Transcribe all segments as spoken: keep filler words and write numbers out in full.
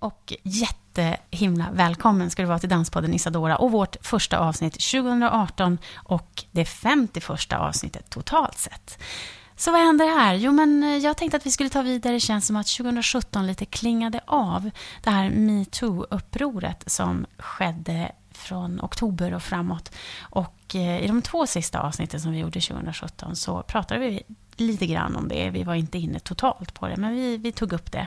Och jättehimla välkommen ska du vara till Danspodden Isadora och vårt första avsnitt tjugo arton och det femtioförsta avsnittet totalt sett. Så vad händer här? Jo, men jag tänkte att vi skulle ta vidare. Det känns som att tjugosjutton lite klingade av det här MeToo-upproret som skedde från oktober och framåt. Och i de två sista avsnitten som vi gjorde tjugosjutton så pratade vi lite grann om det. Vi var inte inne totalt på det, men vi, vi tog upp det.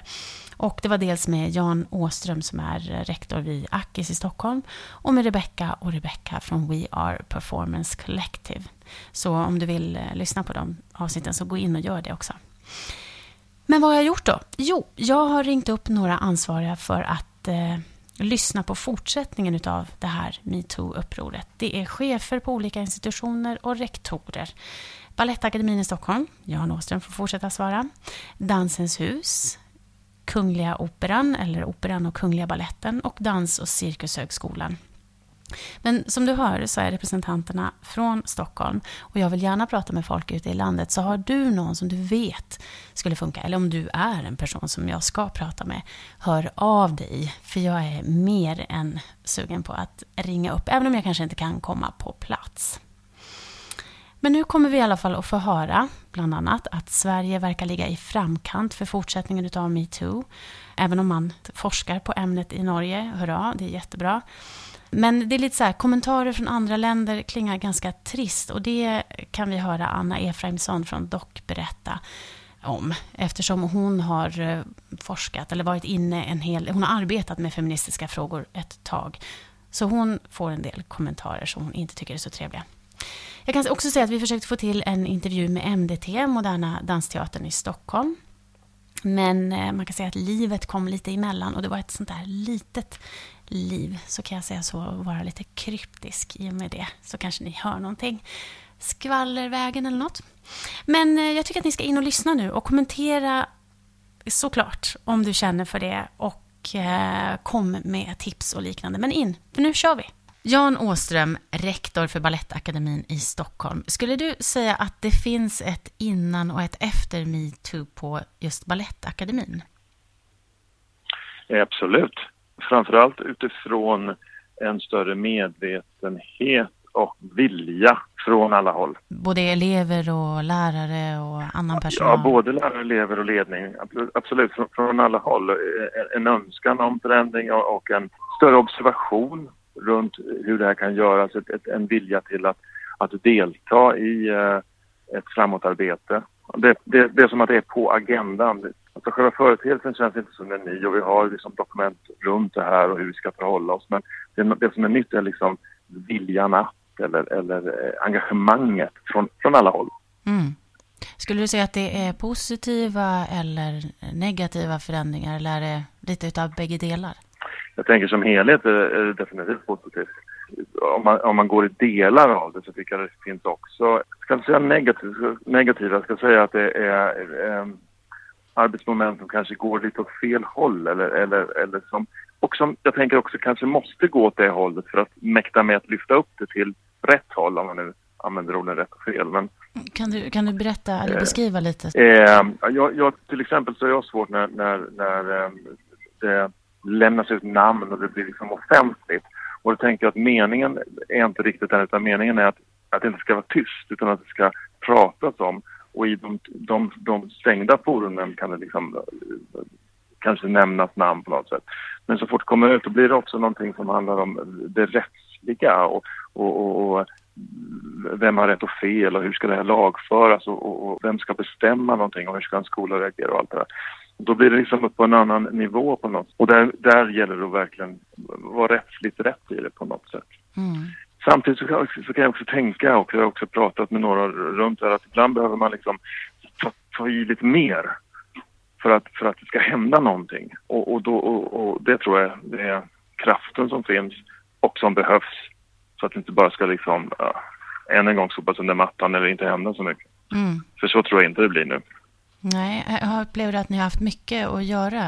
Och det var dels med Jan Åström som är rektor vid Akis i Stockholm och med Rebecca och Rebecca från We Are Performance Collective. Så om du vill lyssna på de avsnitten så gå in och gör det också. Men vad har jag gjort då? Jo, jag har ringt upp några ansvariga för att eh, lyssna på fortsättningen av det här MeToo-upproret. Det är chefer på olika institutioner och rektorer. Balettakademien i Stockholm, Jan Åström får fortsätta svara. Dansens hus, Kungliga operan eller operan och Kungliga balletten och Dans- och cirkushögskolan. Men som du hör så är representanterna från Stockholm och jag vill gärna prata med folk ute i landet, så har du någon som du vet skulle funka eller om du är en person som jag ska prata med, hör av dig, för jag är mer än sugen på att ringa upp även om jag kanske inte kan komma på plats. Men nu kommer vi i alla fall att få höra bland annat att Sverige verkar ligga i framkant för fortsättningen utav MeToo. Även om man forskar på ämnet i Norge, hurra, det är jättebra. Men det är lite så här, kommentarer från andra länder klingar ganska trist. Och det kan vi höra Anna Efraimsson från DOCH berätta om. Eftersom hon har forskat eller varit inne en hel, hon har arbetat med feministiska frågor ett tag. Så hon får en del kommentarer som hon inte tycker är så trevliga. Jag kan också säga att vi försökte få till en intervju med M D T, Moderna Dansteatern i Stockholm. Men man kan säga att livet kom lite emellan och det var ett sånt där litet liv. Så kan jag säga så, vara lite kryptisk i och med det. Så kanske ni hör någonting, skvallervägen eller något. Men jag tycker att ni ska in och lyssna nu och kommentera såklart om du känner för det. Och kom med tips och liknande. Men in, för nu kör vi! Jan Åström, rektor för Balettakademien i Stockholm. Skulle du säga att det finns ett innan och ett efter MeToo på just Balettakademien? Absolut. Framförallt utifrån en större medvetenhet och vilja från alla håll. Både elever och lärare och annan personal? Ja, både lärare, elever och ledning. Absolut, från alla håll. En önskan om förändring och en större observation runt hur det här kan göras, ett, ett, en vilja till att, att delta i eh, ett framåtarbete. Det, det, det är som att det är på agendan. Alltså själva företeelsen känns inte som en ny och vi har liksom dokument runt det här och hur vi ska förhålla oss. Men det, det som är nytt är liksom viljan att, eller, eller engagemanget från, från alla håll. Mm. Skulle du säga att det är positiva eller negativa förändringar eller är det lite utav bägge delar? Jag tänker som helhet är det definitivt positivt. Om man, om man går i delar av det så tycker jag det finns också, ska jag säga negativ, negativa, jag ska säga att det är eh, arbetsmoment som kanske går lite åt fel håll eller, eller, eller som, och som jag tänker också kanske måste gå åt det hållet för att mäkta med att lyfta upp det till rätt håll, om man nu använder orden rätt och fel. Men, kan, du, kan du berätta eller eh, beskriva lite? Eh, jag, jag, till exempel så är jag svårt när, när, när eh, det lämnas ut namn och det blir liksom offentligt. Och då tänker jag att meningen är inte riktigt den, utan meningen är att, att det inte ska vara tyst utan att det ska pratas om. Och i de, de, de stängda forumen kan det liksom kanske nämnas namn på något sätt. Men så fort det kommer ut då blir det också någonting som handlar om det rättsliga och, och, och, och vem har rätt och fel och hur ska det här lagföras och, och, och vem ska bestämma någonting och hur ska en skola reagera och allt det där. Då blir det liksom på en annan nivå på något. Och där, där gäller det verkligen vara rättsligt rätt i det på något sätt. Mm. Samtidigt så kan, så kan jag också tänka, och jag har också pratat med några runt här, att ibland behöver man liksom ta, ta i lite mer för att, för att det ska hända någonting. Och, och, då, och, och det tror jag det är kraften som finns och som behövs, så att det inte bara ska liksom uh, än en gång sopas under mattan eller inte hända så mycket. Mm. För så tror jag inte det blir nu. Nej, jag upplever att ni har haft mycket att göra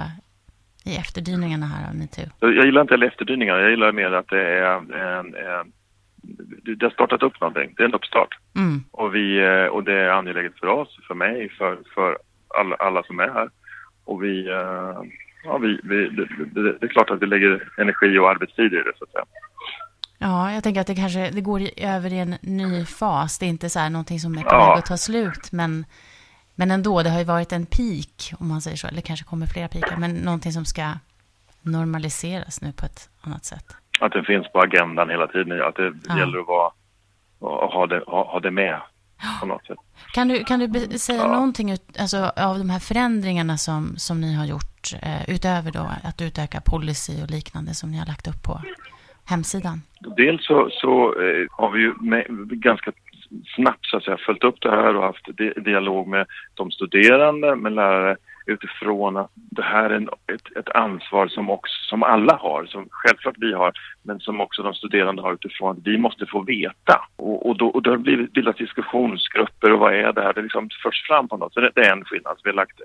i efterdyningarna här av MeToo. Jag gillar inte alla efterdyningar. Jag gillar mer att det är en, en, det har startat upp någonting. Det är en uppstart. Mm. Och, vi, och det är angeläget för oss, för mig, för, för alla, alla som är här. Och vi, ja, vi, vi det, det är klart att vi lägger energi och arbetstid i det, så att säga. Ja, jag tänker att det kanske det går över i en ny fas. Det är inte så här någonting som är på väg att ta slut, men men ändå, det har ju varit en peak, om man säger så, eller kanske kommer flera pikar, men någonting som ska normaliseras nu på ett annat sätt. Att det finns på agendan hela tiden, att det ja. gäller att vara, att ha, det, att ha det med på något sätt. Kan du, kan du be- säga ja. någonting ut, alltså, av de här förändringarna som, som ni har gjort, eh, utöver då att utöka policy och liknande som ni har lagt upp på hemsidan? Dels så, så eh, har vi ju med, ganska snabbt så att säga följt upp det här och haft dialog med de studerande, med lärare, utifrån att det här är en, ett, ett ansvar som, också, som alla har, som självklart vi har, men som också de studerande har, utifrån att vi måste få veta. Och, och, då, och då har det bildats diskussionsgrupper och vad är det här? Det liksom förs fram på något. Så det, det är en skillnad. Så vi har lagt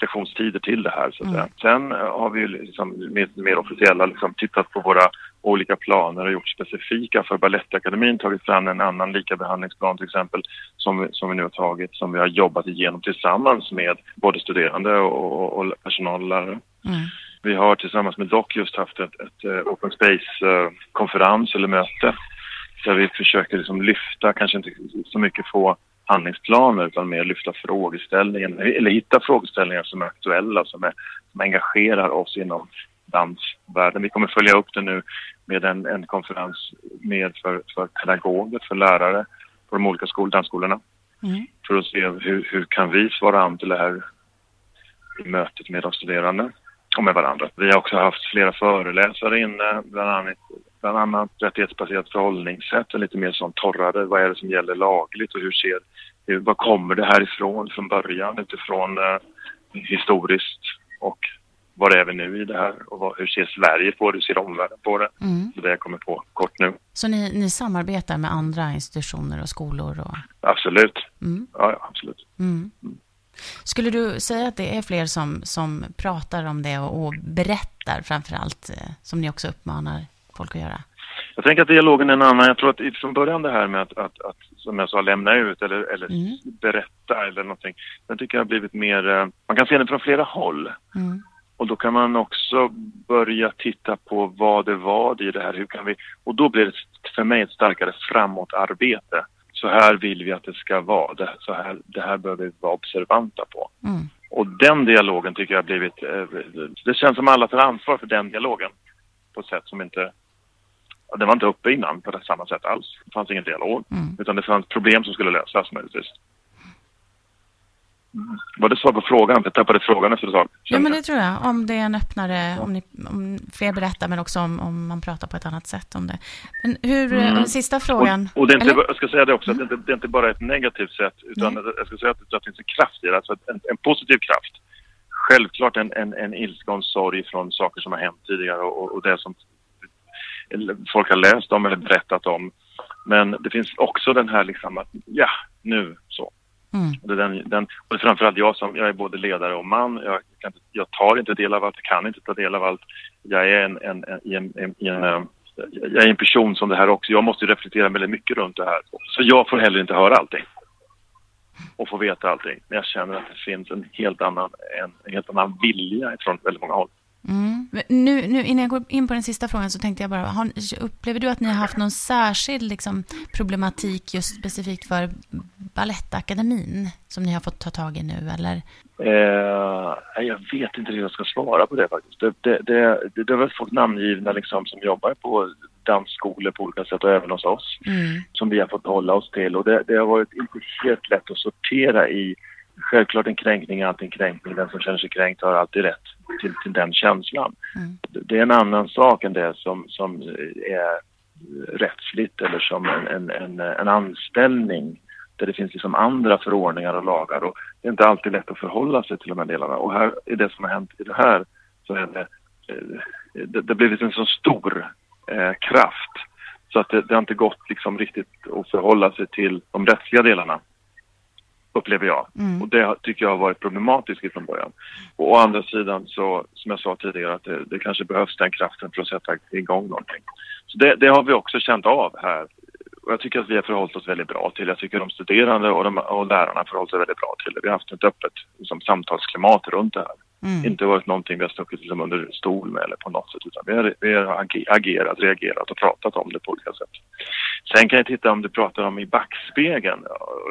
lektionstider till det här. Så att säga. Sen har vi liksom med, med officiella liksom tittat på våra olika planer och gjort specifika för Balettakademien, tagit fram en annan likabehandlingsplan till exempel som, som vi nu har tagit, som vi har jobbat igenom tillsammans med både studerande och, och personal och lärare. Mm. Vi har tillsammans med DOCH just haft ett, ett open space-konferens eller möte där vi försöker liksom lyfta, kanske inte så mycket få handlingsplaner utan mer lyfta frågeställningen eller hitta frågeställningar som är aktuella, som, är, som engagerar oss inom dansvärlden. Vi kommer följa upp det nu med en, en konferens med för, för pedagoger, för lärare på de olika skol, dansskolorna. Mm. För att se hur, hur kan vi svara an till det här i mötet med de studerande och med varandra. Vi har också haft flera föreläsare inne, bland annat, bland annat rättighetsbaserat förhållningssätt och lite mer sånt torrare. Vad är det som gäller lagligt och hur ser, hur, vad kommer det här ifrån från början utifrån eh, historiskt, och vad är vi nu i det här och vad, hur ser Sverige på det, hur ser omvärlden på det? Mm. Så det kommer på kort nu. Så ni, ni samarbetar med andra institutioner och skolor? Och... Absolut. Mm. Ja, ja, absolut. Mm. Mm. Skulle du säga att det är fler som, som pratar om det och, och berättar framförallt, som ni också uppmanar folk att göra? Jag tänker att dialogen är en annan. Jag tror att från början det här med att, att, att som jag sa, lämna ut eller, eller mm. berätta eller någonting, jag tycker jag har blivit mer, man kan se det från flera håll. Mm. Och då kan man också börja titta på vad det var i det här. Hur kan vi, och då blir det för mig ett starkare framåtarbete. Så här vill vi att det ska vara. Det, så här, det här bör vi vara observanta på. Mm. Och den dialogen tycker jag har blivit... Det känns som alla tar ansvar för den dialogen. På ett sätt som inte... Det var inte uppe innan på det samma sätt alls. Det fanns ingen dialog. Mm. Utan det fanns problem som skulle lösas möjligtvis. Mm. Var det svar på frågan? Jag tappade frågan efter ett tag. Ja, men det tror jag. Om det är en öppnare, ja. om, ni, om fler berättar, men också om, om man pratar på ett annat sätt om det. Men hur, mm. den sista frågan... Och, och det är inte, jag ska säga det också, mm. att det, det är inte bara ett negativt sätt, utan mm. jag ska säga att det finns en kraft i det, alltså en, en positiv kraft. Självklart en, en, en ilska och en sorg från saker som har hänt tidigare och, och det som folk har läst om eller berättat om. Men det finns också den här liksom att, ja, nu så. Mm. Och, det den, den, och framförallt jag som, jag är både ledare och man, jag, kan, jag tar inte del av allt, jag kan inte ta del av allt. Jag är en, en, en, en, en, en, jag är en person som det här också, jag måste reflektera väldigt mycket runt det här. Så jag får heller inte höra allting och få veta allting. Men jag känner att det finns en helt annan, en, en helt annan vilja från väldigt många håll. Mm. Nu, nu innan jag går in på den sista frågan så tänkte jag bara, har, upplever du att ni har haft någon särskild liksom, problematik just specifikt för Balettakademin som ni har fått ta tag i nu? Eller? Eh, jag vet inte hur jag ska svara på det faktiskt. Det, det, det, det, det har väl fått namngivna liksom, som jobbar på dansskolor på olika sätt och även hos oss mm. som vi har fått hålla oss till. Och det, det har varit inte helt lätt att sortera i. Självklart en kränkning är alltid en kränkning. Den som känner sig kränkt har alltid rätt till, till den känslan. Mm. Det är en annan sak än det som, som är rättsligt eller som en, en, en anställning där det finns liksom andra förordningar och lagar, och det är inte alltid lätt att förhålla sig till de här delarna. Och här är det som har hänt i det här, så är det, det, det blivit en så stor eh, kraft så att det, det har inte gått liksom riktigt att förhålla sig till de rättsliga delarna, upplever jag. Mm. Och det tycker jag har varit problematiskt från början. Och å andra sidan så, som jag sa tidigare, att det, det kanske behövs den kraften för att sätta igång någonting. Så det, det har vi också känt av här. Och jag tycker att vi har förhållit oss väldigt bra till. Jag tycker de studerande och, de, och lärarna har förhållit sig väldigt bra till det. Vi har haft ett öppet liksom, samtalsklimat runt det här. Mm. Inte varit någonting vi har stuckit liksom, under stol med eller på något sätt. Utan vi har, vi har agerat, reagerat och pratat om det på olika sätt. Sen kan jag titta om du pratar om i backspegeln.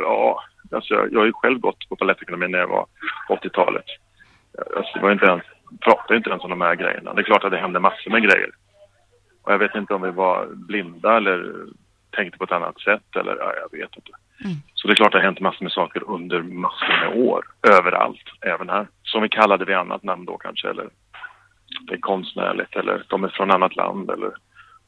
Ja, alltså, jag har ju själv gått på Balettakademien när jag var åttiotalet. Alltså, det var inte ens, pratade inte ens om de här grejerna. Det är klart att det hände massor med grejer. Och jag vet inte om vi var blinda eller tänkte på ett annat sätt, eller ja, jag vet inte. Mm. Så det är klart att det har hänt massor med saker under massor med år, överallt, även här. Som vi kallade vid annat namn då kanske, eller det är konstnärligt, eller de är från annat land, eller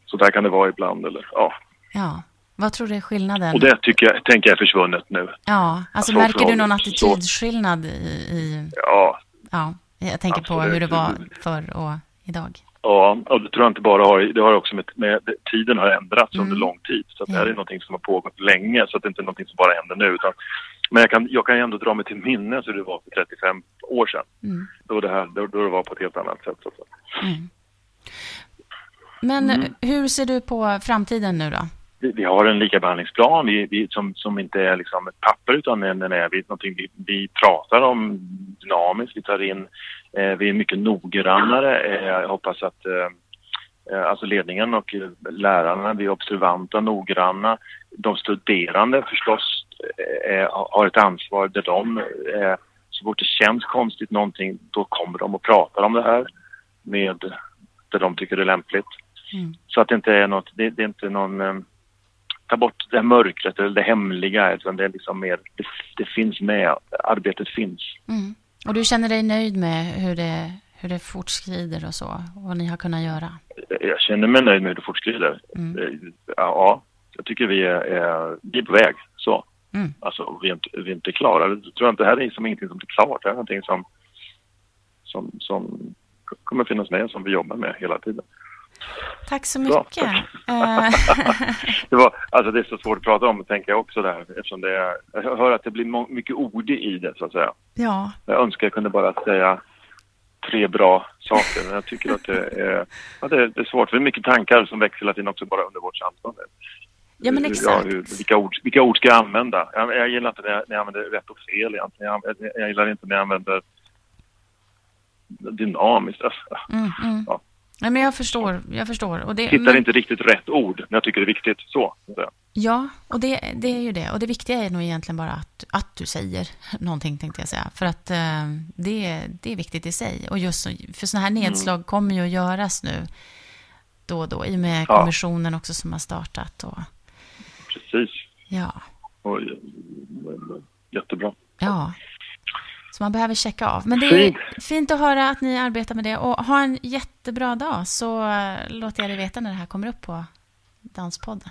så där kan det vara ibland, eller ja. Ja, vad tror du är skillnaden? Och det tycker jag, tänker jag är försvunnet nu. Ja, alltså märker från, du någon attitydsskillnad i, i... Ja. Ja, jag tänker absolut på hur det var förr och idag. Ja, och det tror jag inte bara har, det har också med, med tiden har ändrats mm. under lång tid. Så att det här är någonting som har pågått länge, så att det inte är någonting som bara händer nu. Utan, men jag kan, jag kan ändå dra mig till minnes hur det var för trettiofem år sedan. Mm. Då, det här, då, då det var på ett helt annat sätt. Så. Mm. Men mm. hur ser du på framtiden nu då? Vi, vi har en likabehandlingsplan vi, vi, som, som inte är liksom ett papper, utan den är vi, någonting vi, vi pratar om dynamiskt. Vi tar in... Vi är mycket noggrannare. Jag hoppas att alltså ledningen och lärarna, vi är observanta, noggranna. De studerande förstås har ett ansvar där de, så fort det känns konstigt någonting, då kommer de och pratar om det här med det de tycker är lämpligt. Mm. Så att det inte är något, det är inte någon... Ta bort det mörkret eller det hemliga, utan det är liksom mer, det finns med, arbetet finns. Mm. Och du känner dig nöjd med hur det, hur det fortskrider och så, och vad ni har kunnat göra? Jag känner mig nöjd med hur det fortskrider. Mm. Ja, jag tycker vi är, är, vi är på väg. Så. Mm. Alltså, vi är inte, vi är inte klara. Jag tror inte det här är liksom ingenting som blir klart. Det här är någonting som, som, som kommer finnas med, som vi jobbar med hela tiden. Tack så mycket. Ja, tack. det, var, alltså det är så svårt att prata om, tänker jag också där, eftersom det är, jag hör att det blir må- mycket ord i det, så att säga. Ja. Jag önskar jag kunde bara säga tre bra saker, men jag tycker att det är, ja, det, är, det är svårt. Det är mycket tankar som växlar till också bara under vårt samtal. Ja, men exakt. Ja, hur, vilka, ord, vilka ord ska jag använda? Jag, jag gillar inte när jag, när jag använder rätt och fel egentligen. Jag, jag, jag gillar inte när jag använder dynamiskt. Alltså. Mm, mm. Ja. Nej, men jag förstår, jag förstår. Och det, hittar men... inte riktigt rätt ord, men jag tycker det är viktigt. Så. Ja, och det, det är ju det. Och det viktiga är nog egentligen bara att, att du säger någonting, tänkte jag säga. För att eh, det, det är viktigt i sig. Och just för sådana här nedslag mm. kommer ju att göras nu då och då. I och med ja. kommissionen också som har startat. Och... Precis. Ja. Och, jättebra. Ja. Så man behöver checka av. Men det är fint att höra att ni arbetar med det. Och ha en jättebra dag, så låter jag dig veta när det här kommer upp på Danspodden.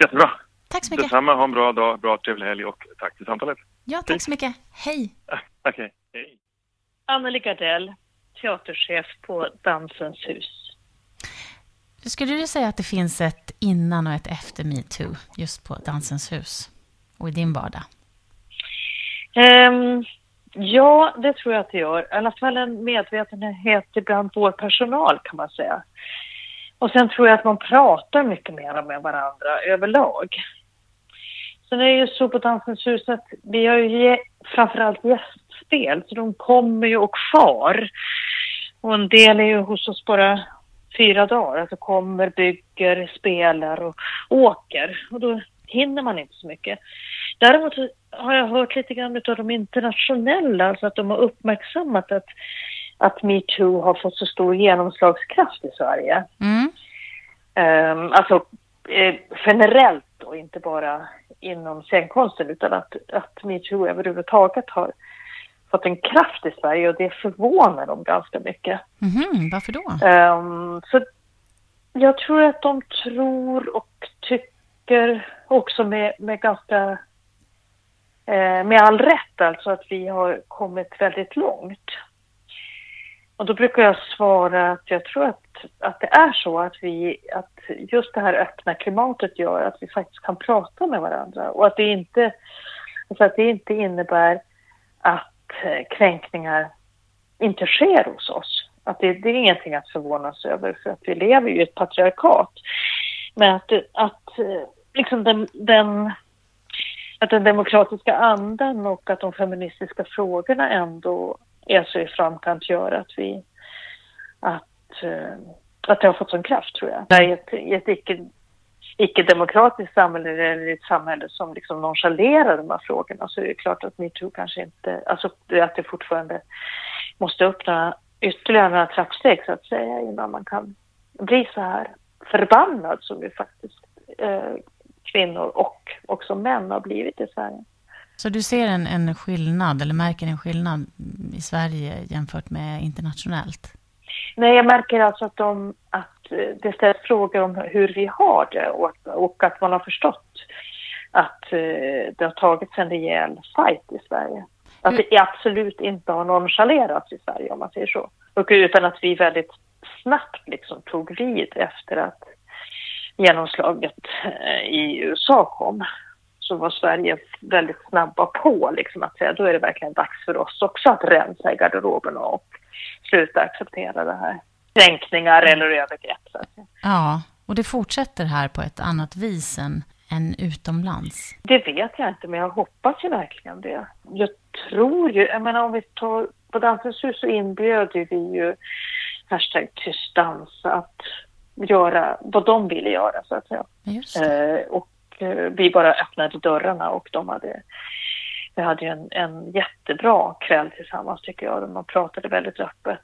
Jättebra. Tack så mycket. Detsamma, ha en bra dag, bra trevlig helg och tack till samtalet. Ja, tack så mycket. Hej. Okej, okay. Hej. Anneli Gardell, teaterchef på Dansens hus. Skulle du säga att det finns ett innan och ett efter MeToo just på Dansens hus och i din vardag? Um, ja, det tror jag att det gör. I alla fall en medvetenhet bland vår personal, kan man säga. Och sen tror jag att man pratar mycket mer med varandra överlag. Sen är det ju så på Dansens hus att vi har ju ge, framförallt gästspel, så de kommer ju och far. Och en del är ju hos oss bara fyra dagar. Alltså kommer, bygger, spelar och åker. Och då hinner man inte så mycket. Däremot har jag hört lite grann av de internationella, alltså att de har uppmärksammat att, att MeToo har fått så stor genomslagskraft i Sverige. Mm. Um, alltså eh, generellt och inte bara inom scenkonsten, utan att, att MeToo överhuvudtaget har fått en kraft i Sverige, och det förvånar dem ganska mycket. Mm, varför då? Um, så jag tror att de tror och tycker också med, med ganska eh, med all rätt alltså att vi har kommit väldigt långt. Och då brukar jag svara att jag tror att, att det är så att, vi, att just det här öppna klimatet gör att vi faktiskt kan prata med varandra. Och att det inte, alltså att det inte innebär att kränkningar inte sker hos oss. Att det, det är ingenting att förvånas över för att vi lever ju i ett patriarkat. Men att, att, liksom den, den, att den demokratiska andan och att de feministiska frågorna ändå är så i framkant gör att vi att, att det har fått en kraft, tror jag. I ett, i ett icke, icke-demokratiskt samhälle eller i ett samhälle som liksom nonchalerar de här frågorna så är det klart att ni tror kanske inte, alltså att det fortfarande måste öppna ytterligare några trappsteg så att säga innan man kan bli så här förbannad som vi faktiskt eh, kvinnor och också män har blivit i Sverige. Så du ser en, en skillnad eller märker en skillnad i Sverige jämfört med internationellt? Nej, jag märker alltså att, de, att det ställs frågor om hur vi har det och, och att man har förstått att det har tagits en rejäl fight i Sverige. Att det absolut inte har nonchalerats i Sverige om man säger så. Och utan att vi väldigt snabbt liksom tog vid efter att genomslaget i U S A kom. Så var Sverige väldigt snabba på liksom, att säga då är det verkligen dags för oss också att rensa i garderoberna och sluta acceptera det här. Kränkningar eller övergrepp. Så att säga. Ja, och det fortsätter här på ett annat vis än, än utomlands. Det vet jag inte, men jag hoppas ju verkligen det. Jag tror ju, jag menar om vi tar på Dansens hus så inbjöd vi ju hashtag tyst dans att göra vad de ville göra så att säga. Just det. Eh, och vi bara öppnade dörrarna och de hade, vi hade ju en, en jättebra kväll tillsammans tycker jag. Man pratade väldigt öppet.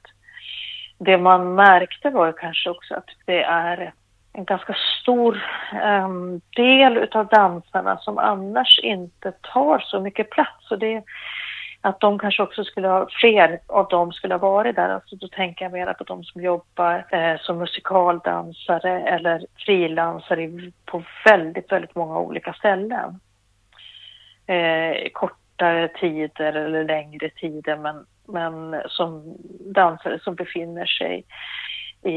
Det man märkte var ju kanske också att det är en ganska stor um, del av dansarna som annars inte tar så mycket plats. Och det, att de kanske också skulle ha, fler av dem skulle ha varit där. Alltså då tänker jag mer på de som jobbar eh, som musikaldansare eller frilansare på väldigt, väldigt många olika ställen. Eh, kortare tider eller längre tider men, men som dansare som befinner sig i,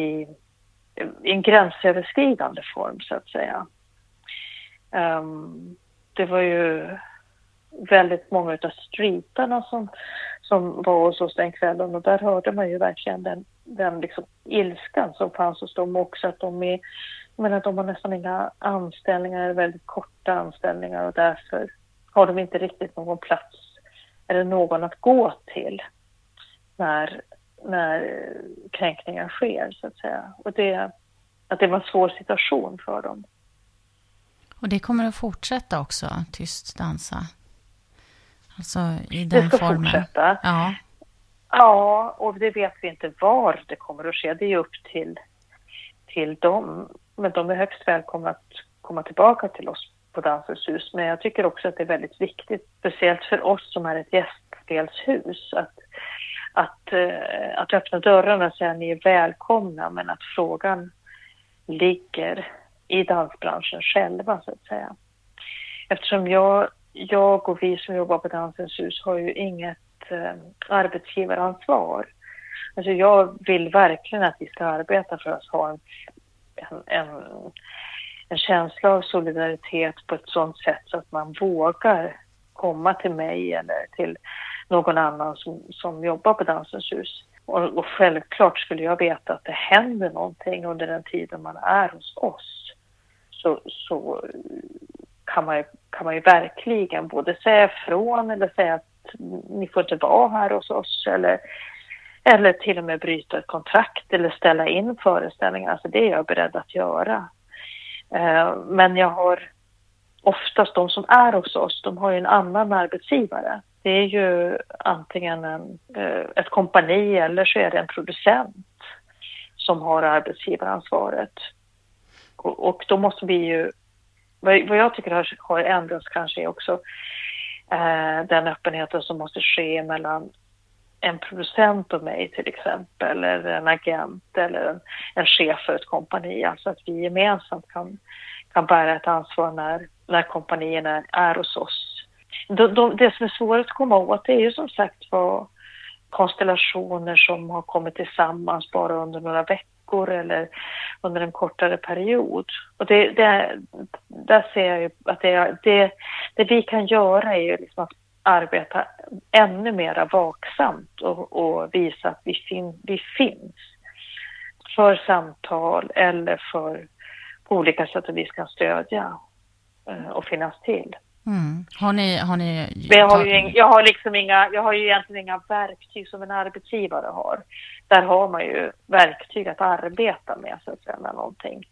i en gränsöverskridande form så att säga. Um, det var ju väldigt många utav streetarna som, som var hos oss den kvällen och där hörde man ju verkligen den, den liksom ilskan som fanns hos dem också att de är, jag menar de har nästan inga anställningar, väldigt korta anställningar och därför har de inte riktigt någon plats eller någon att gå till när, när kränkningar sker så att säga och det, att det var en svår situation för dem. Och det kommer att fortsätta också, tyst dansa. Alltså i den formen. Det ska formen. fortsätta. Ja. ja, och det vet vi inte var det kommer att ske. Det är upp till, till dem. Men de är högst välkomna att komma tillbaka till oss på Dansens hus. Men jag tycker också att det är väldigt viktigt, speciellt för oss som är ett gästspelshus, att, att, att öppna dörrarna och säga att ni är välkomna, men att frågan ligger i dansbranschen själva så att säga. Eftersom jag, jag och vi som jobbar på Dansens hus har ju inget eh, arbetsgivaransvar. Alltså jag vill verkligen att vi ska arbeta för att ha en, en, en, en känsla av solidaritet på ett sådant sätt så att man vågar komma till mig eller till någon annan som, som jobbar på Dansens hus. Och, och självklart skulle jag veta att det händer någonting under den tiden man är hos oss. Så, så kan, man ju, kan man ju verkligen både säga ifrån eller säga att ni får inte vara här hos oss eller, eller till och med bryta ett kontrakt eller ställa in föreställningar. Alltså det är jag beredd att göra. Eh, men jag har oftast de som är hos oss, de har ju en annan arbetsgivare. Det är ju antingen en, eh, ett kompani eller så är det en producent som har arbetsgivaransvaret. Och då måste vi ju, vad jag tycker har ändrats kanske är också eh, den öppenheten som måste ske mellan en producent och mig till exempel, eller en agent eller en, en chef för ett kompani. Alltså att vi gemensamt kan, kan bära ett ansvar när, när kompanierna är hos oss. de, de, det som är svårt att komma åt är ju som sagt vad konstellationer som har kommit tillsammans bara under några veckor eller under en kortare period. Och det, det, där ser jag ju att det, det, det vi kan göra är ju liksom att arbeta ännu mer vaksamt och, och visa att vi, fin, vi finns för samtal eller för på olika sätt att vi ska stödja och finnas till. Mm. Har ni, har ni... Jag, har ju en, jag, har liksom inga, jag har ju egentligen inga verktyg som en arbetsgivare har. Där har man ju verktyg att arbeta med så att säga, när någonting,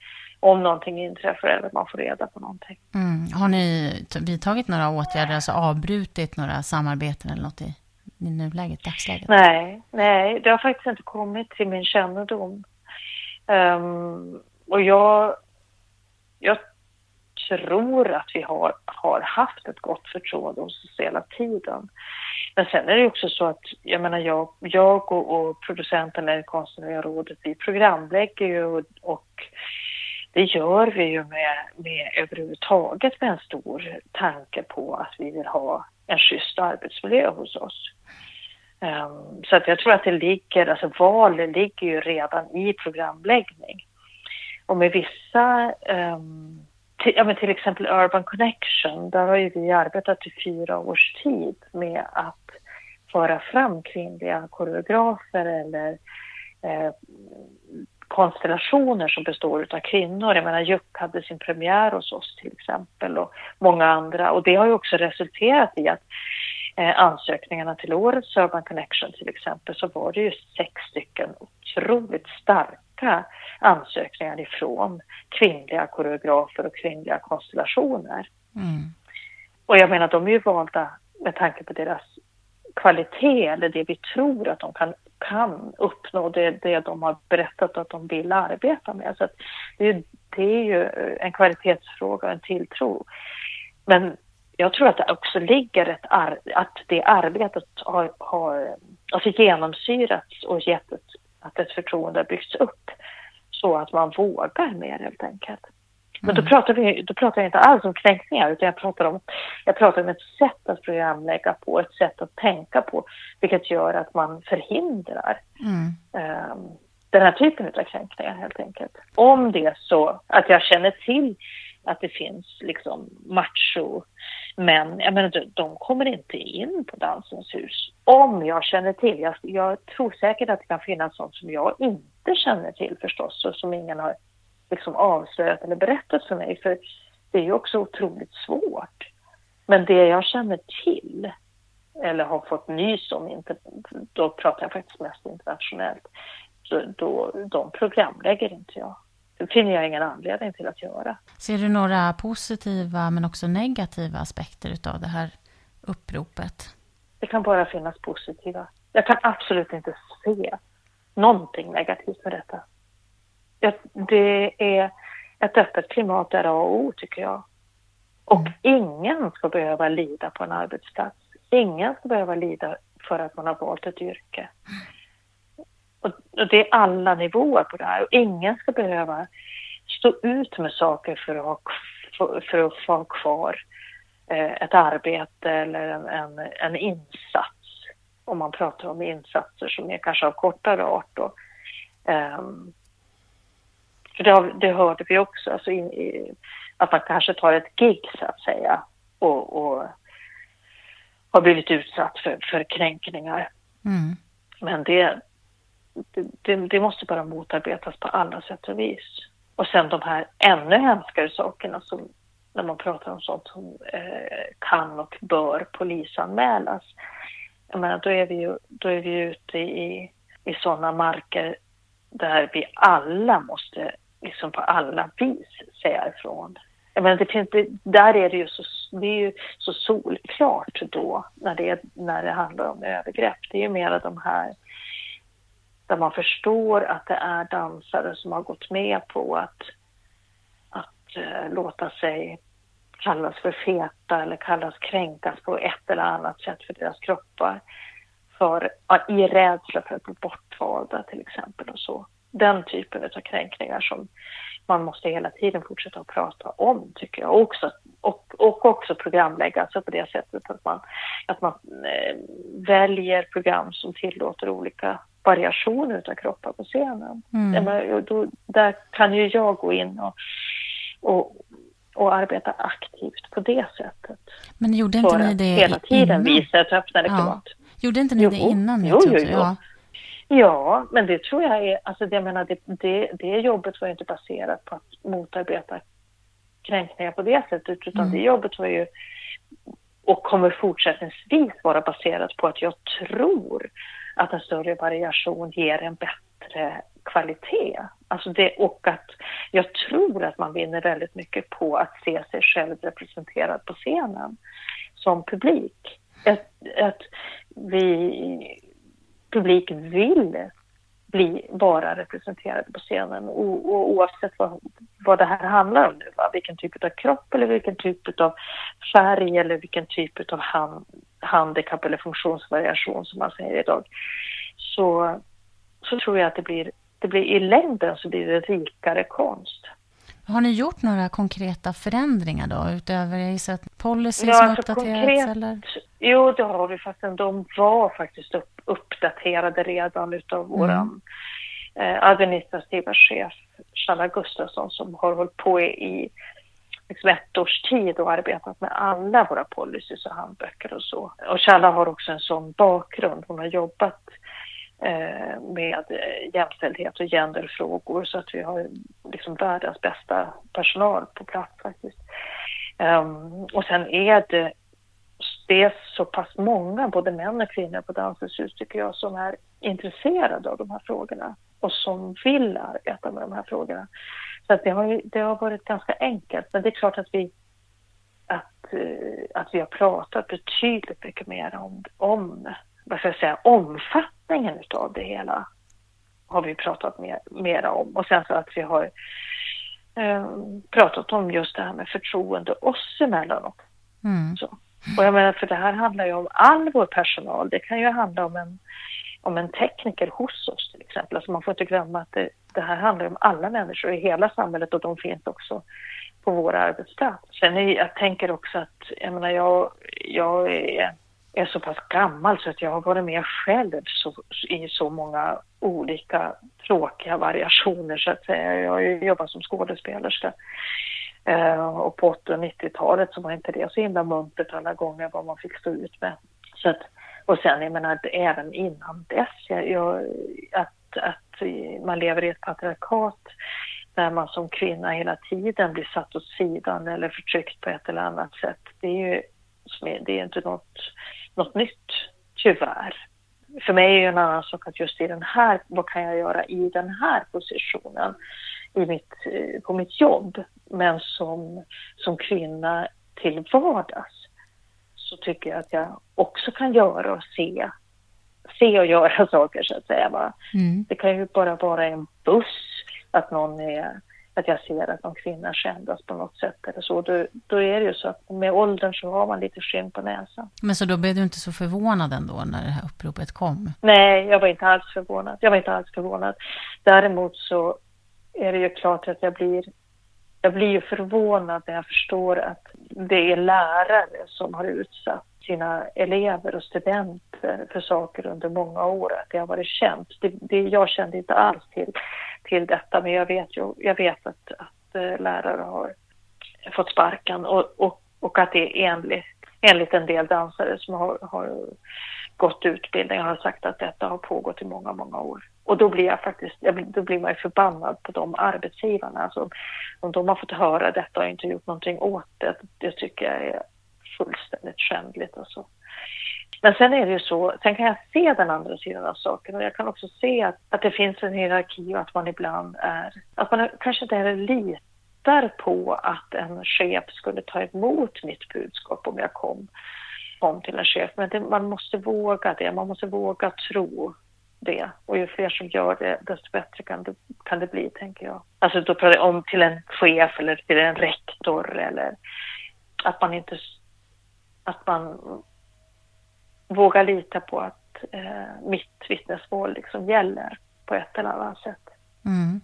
om någonting inträffar eller man får reda på någonting. Mm. Har ni vidtagit några åtgärder, alltså avbrutit några samarbeten eller något i, i nuläget, dagsläget? Nej, nej, det har faktiskt inte kommit till min kännedom. Um, och jag jag tror att vi har, har haft ett gott förtroende hos oss hela tiden. Men sen är det också så att jag menar jag, jag och, och producenten eller konstnärliga rådet, vi programlägger ju och, och det gör vi ju med, med överhuvudtaget med en stor tanke på att vi vill ha en schysst arbetsmiljö hos oss. Um, så att jag tror att det ligger, alltså valen ligger ju redan i programläggning. Och med vissa, um, till, ja, men till exempel Urban Connection, där har ju vi arbetat i fyra års tid med att föra fram kvinnliga koreografer eller eh, konstellationer som består av kvinnor. Jag menar, Jupp hade sin premiär hos oss till exempel och många andra. Och det har ju också resulterat i att Eh, ansökningarna till årets Urban Connection till exempel, så var det ju sex stycken otroligt starka ansökningar ifrån kvinnliga koreografer och kvinnliga konstellationer. Mm. Och jag menar, de är ju valda med tanke på deras kvalitet eller det vi tror att de kan, kan uppnå, det, det de har berättat att de vill arbeta med. Så att det, är ju, det är ju en kvalitetsfråga och en tilltro. Men jag tror att det också ligger ett ar- att det arbetet har, har alltså genomsyrats och gett ett, att ett förtroende byggts upp så att man vågar mer helt enkelt. Men mm. då, pratar vi, då pratar jag inte alls om kränkningar, utan jag pratar om, jag pratar om ett sätt att programlägga på, ett sätt att tänka på, vilket gör att man förhindrar mm. um, den här typen av kränkningar helt enkelt. Om det är så att jag känner till att det finns liksom macho, men jag menar, de, de kommer inte in på Dansens hus. Om jag känner till, jag, jag tror säkert att det kan finnas sånt som jag inte känner till förstås och som ingen har liksom avslöjat eller berättat för mig, för det är ju också otroligt svårt. Men det jag känner till eller har fått nys om, inte, då pratar jag faktiskt mest internationellt, så då, de programlägger inte jag. Det finner jag ingen anledning till att göra. Ser du några positiva men också negativa aspekter utav det här uppropet? Det kan bara finnas positiva. Jag kan absolut inte se någonting negativt med detta. Det är ett öppet klimat där A och O, tycker jag. Och mm. ingen ska behöva lida på en arbetsplats. Ingen ska behöva lida för att man har valt ett yrke. Och det är alla nivåer på det här. Och ingen ska behöva stå ut med saker för att ha, för att få kvar ett arbete eller en, en, en insats. Om man pratar om insatser som är kanske av kortare art. Då. Um, för det, det hörde vi också. Alltså in, i, att man kanske tar ett gig så att säga. Och, och har blivit utsatt för, för kränkningar. Mm. Men det... Det, det, det måste bara motarbetas på alla sätt och vis. Och sen de här ännu hemskare sakerna som, när man pratar om sånt som eh, kan och bör polisanmälas. Jag menar, då är vi ju, då är vi ute i, i sådana marker där vi alla måste liksom på alla vis säga ifrån. Jag menar, det finns, det, där är det ju så, det är ju så solklart då när det, när det handlar om övergrepp. Det är ju mer de här där man förstår att det är dansare som har gått med på att, att uh, låta sig kallas för feta eller kallas kränkas på ett eller annat sätt för deras kroppar. För, uh, I rädsla för att bli bortvalda till exempel och så. den typen av kränkningar som man måste hela tiden fortsätta att prata om, tycker jag också. Och, och också programlägga alltså på det sättet att man, att man eh, väljer program som tillåter olika variationer av kroppar på scenen. Mm. Men, då, där kan ju jag gå in och, och, och arbeta aktivt på det sättet. Men gjorde inte ni det hela tiden innan? Visa ett öppnare ja. klimat. Gjorde inte ni jo. det innan? Jo, jo, jo. Ja. Ja, men det tror jag är, alltså det, jag menar, det, det, det jobbet var ju inte baserat på att motarbeta kränkningar på det sättet, utan mm. det jobbet var ju, och kommer fortsättningsvis vara baserat på att jag tror att en större variation ger en bättre kvalitet. Alltså det, och att jag tror att man vinner väldigt mycket på att se sig själv representerad på scenen som publik. Att, att vi... Publik vill bli bara representerad på scenen och, och oavsett vad, vad det här handlar om nu, va? Vilken typ av kropp eller vilken typ av färg eller vilken typ av hand, handikapp eller funktionsvariation som man säger idag, så, så tror jag att det blir, det blir i längden så blir det rikare konst. Har ni gjort några konkreta förändringar då utöver jag gissar att policy ja, som alltså uppdaterats eller? Jo, det har vi, fastän de var faktiskt upp, uppdaterade redan utav mm. våran eh, administrativa chef Charla Gustafsson, som har hållit på i, i liksom ett års tid och arbetat med alla våra policies och handböcker och så. Och Charla har också en sån bakgrund, hon har jobbat med jämställdhet och genderfrågor, så att vi har liksom världens bästa personal på plats faktiskt. Um, och sen är det, det är så pass många, både män och kvinnor på Dansens hus tycker jag, som är intresserade av de här frågorna och som vill arbeta med de här frågorna. Så att det, har, det har varit ganska enkelt, men det är klart att vi att, att vi har pratat betydligt mycket mer om, om vad ska jag säga, omfattande utav det hela har vi pratat mer, mer om. Och sen så att vi har eh, pratat om just det här med förtroende oss emellan och mm. så. Och jag menar, för det här handlar ju om all vår personal. Det kan ju handla om en, om en tekniker hos oss till exempel. Alltså man får inte glömma att det, det här handlar om alla människor i hela samhället, och de finns också på våra arbetsplats. Sen är, jag tänker också att jag menar, jag, jag är är så pass gammal så att jag har varit med själv så, i så många olika tråkiga variationer så att säga. Jag har ju jobbat som skådespelerska eh, och på åttio- och nittiotalet så var inte det så himla muntert alla gånger vad man fick stå ut med. Så att, och sen jag menar även innan dess jag, jag, att, att man lever i ett patriarkat där man som kvinna hela tiden blir satt åt sidan eller förtryckt på ett eller annat sätt. Det är ju det är inte något, något nytt, tyvärr. För mig är ju en annan sak att just i den här, vad kan jag göra i den här positionen i mitt, på mitt jobb? Men som, som kvinna till vardags så tycker jag att jag också kan göra och se, se och göra saker så att säga. Va? Mm. Det kan ju bara vara en buss att någon är... att jag ser att de kvinnor kändas på något sätt eller så, då, då är det ju så att med åldern så har man lite skinn på näsan. Men så då blev du inte så förvånad ändå när det här uppropet kom? Nej, jag var inte alls förvånad. Jag var inte alls förvånad. Däremot så är det ju klart att jag blir, jag blir ju förvånad när jag förstår att det är lärare som har utsatt sina elever och studenter för saker under många år, att det har varit känt. Det, det, jag kände inte alls till, till detta, men jag vet, ju, jag vet att, att lärare har fått sparken och, och, och att det är enligt, enligt en del dansare som har, har gått utbildning har sagt att detta har pågått i många, många år. Och då blir jag faktiskt, då blir man ju förbannad på de arbetsgivarna. Alltså, om de har fått höra detta och inte gjort någonting åt det, det tycker jag är fullständigt skändligt och så. Men sen är det ju så, sen kan jag se den andra sidan av saken, och jag kan också se att, att det finns en hierarki och att man ibland är, att man kanske inte litar på att en chef skulle ta emot mitt budskap om jag kom, kom till en chef. Men det, man måste våga det, man måste våga tro det. Och ju fler som gör det, desto bättre kan det, kan det bli, tänker jag. Alltså då pratar jag om till en chef eller till en rektor, eller att man inte Att man vågar lita på att eh, mitt vittnesmål liksom gäller på ett eller annat sätt. Mm.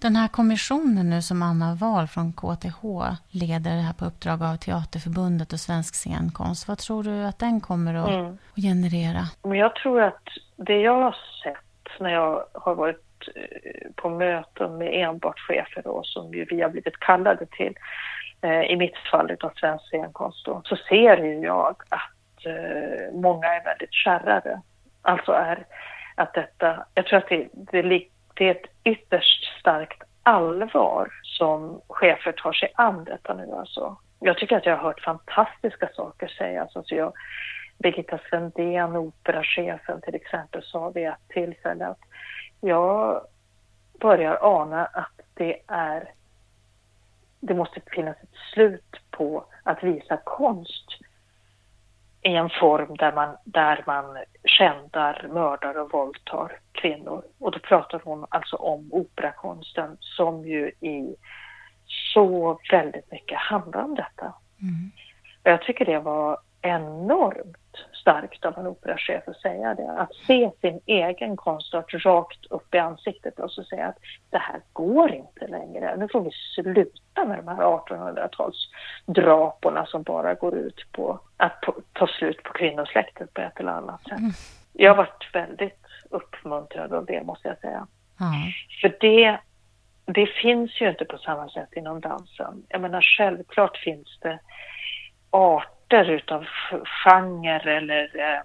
Den här kommissionen nu som Anna Wahl från K T H leder här på uppdrag av Teaterförbundet och Svensk Scenkonst. Vad tror du att den kommer att mm. generera? Men jag tror att det jag har sett när jag har varit på möten med enbart chefer då, som ju vi har blivit kallade till, eh, i mitt fall av Svensk Scenkonst då, så ser ju jag att eh, många är väldigt skärrade. Alltså är att detta, jag tror att det, det ligger det är ett ytterst starkt allvar som chefer tar sig an detta nu. Alltså. Jag tycker att jag har hört fantastiska saker sägas. Alltså jag, Birgitta Svendén, operachefen till exempel, sa vid ett tillfälle att jag börjar ana att det är det måste finnas ett slut på att visa konst i en form där man, där man skändar, mördar och våldtar kvinnor. Och då pratar hon alltså om operakonsten som ju i så väldigt mycket handlar om detta. Mm. Och jag tycker det var enormt starkt av en operachef att säga det. Att se sin egen konstart rakt upp i ansiktet och så säga att det här går inte längre. Nu får vi sluta med de här artonhundratals draporna som bara går ut på att på, ta slut på kvinnosläktet på ett eller annat sätt. Mm. Jag har varit väldigt uppmuntrad av det, måste jag säga. Mm. För det, det finns ju inte på samma sätt inom dansen. Jag menar, självklart finns det art utav genre eller eh,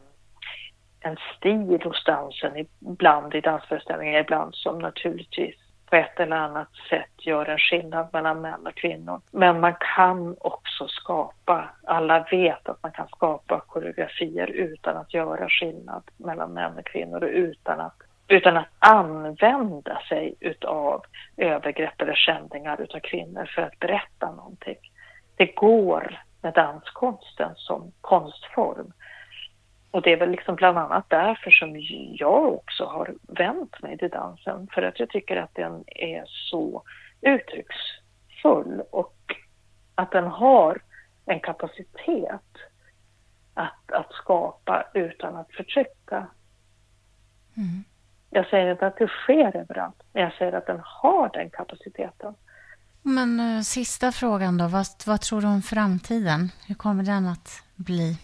en stil hos dansen, ibland i dansföreställningar, ibland som naturligtvis på ett eller annat sätt gör en skillnad mellan män och kvinnor. Men man kan också skapa, alla vet att man kan skapa koreografier utan att göra skillnad mellan män och kvinnor och utan att, utan att använda sig utav övergrepp eller skändningar utav kvinnor för att berätta någonting. Det går med danskonsten som konstform. Och det är väl liksom bland annat därför som jag också har vänt mig till dansen. För att jag tycker att den är så uttrycksfull och att den har en kapacitet att, att skapa utan att förtrycka. Mm. Jag säger inte att det sker överallt, men jag säger att den har den kapaciteten. Men uh, sista frågan då, vad, vad tror du om framtiden? Hur kommer den att bli?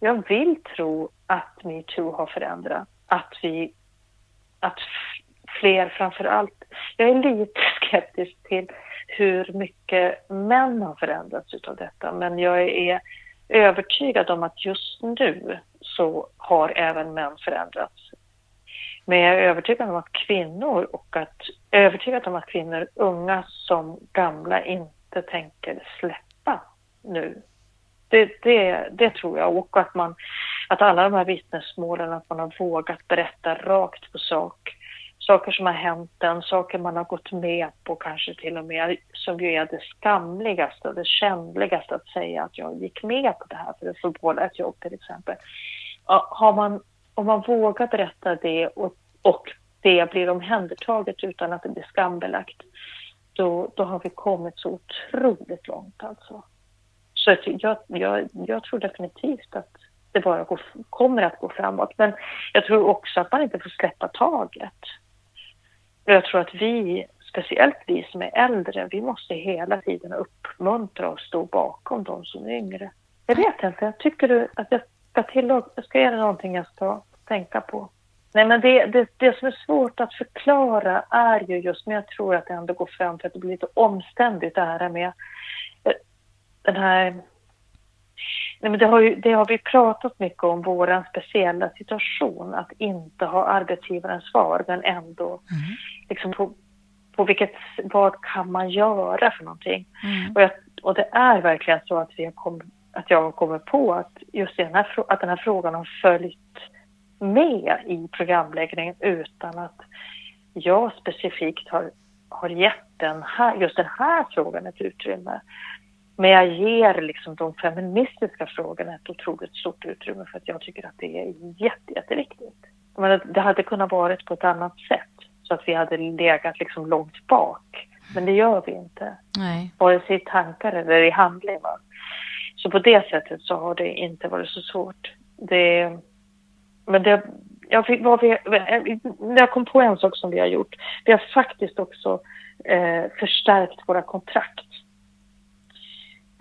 Jag vill tro att MeToo har förändrat. Att vi, att fler framförallt, jag är lite skeptisk till hur mycket män har förändrats utav detta. Men jag är övertygad om att just nu så har även män förändrats. Men jag är övertygad om att kvinnor och att övertygad om att kvinnor, unga som gamla, inte tänker släppa nu. Det, det, det tror jag. Och att, man, att alla de här vittnesmålen, att man har vågat berätta rakt på sak. Saker som har hänt en, saker man har gått med på kanske till och med, som ju är det skamligaste och det kändligaste att säga att jag gick med på det här för att få båda ett jobb till exempel. Har man... Om man vågar berätta det och, och det blir omhändertaget utan att det blir skambelagt, då, då har vi kommit så otroligt långt alltså. Så jag, jag, jag tror definitivt att det bara går, kommer att gå framåt. Men jag tror också att man inte får släppa taget. Jag tror att vi, speciellt vi som är äldre, vi måste hela tiden uppmuntra och stå bakom de som är yngre. Jag vet inte, jag tycker du att jag ska tillåta, jag ska göra någonting jag ska tänka på. Nej, men det, det, det som är svårt att förklara är ju just, men jag tror att det ändå går fram för att det blir lite omständigt det här med den här. Nej, men det har ju, det har vi pratat mycket om, våran speciella situation att inte ha arbetsgivarens svar, men ändå mm. liksom på, på vilket, vad kan man göra för någonting? Mm. Och, jag, och det är verkligen så att vi har kommit att jag kommer på att just den här, att den här frågan har följt med i programläggningen utan att jag specifikt har, har gett den här, just den här frågan ett utrymme. Men jag ger liksom de feministiska frågorna ett otroligt stort utrymme för att jag tycker att det är jätte, jätteviktigt. Men det hade kunnat vara på ett annat sätt så att vi hade legat liksom långt bak. Men det gör vi inte. Nej. Vare sig i tankar eller i handlingar. Så på det sättet så har det inte varit så svårt. Det, men det, Jag, fick, vad vi, jag kom på en sak som vi har gjort. Vi har faktiskt också eh, förstärkt våra kontrakt.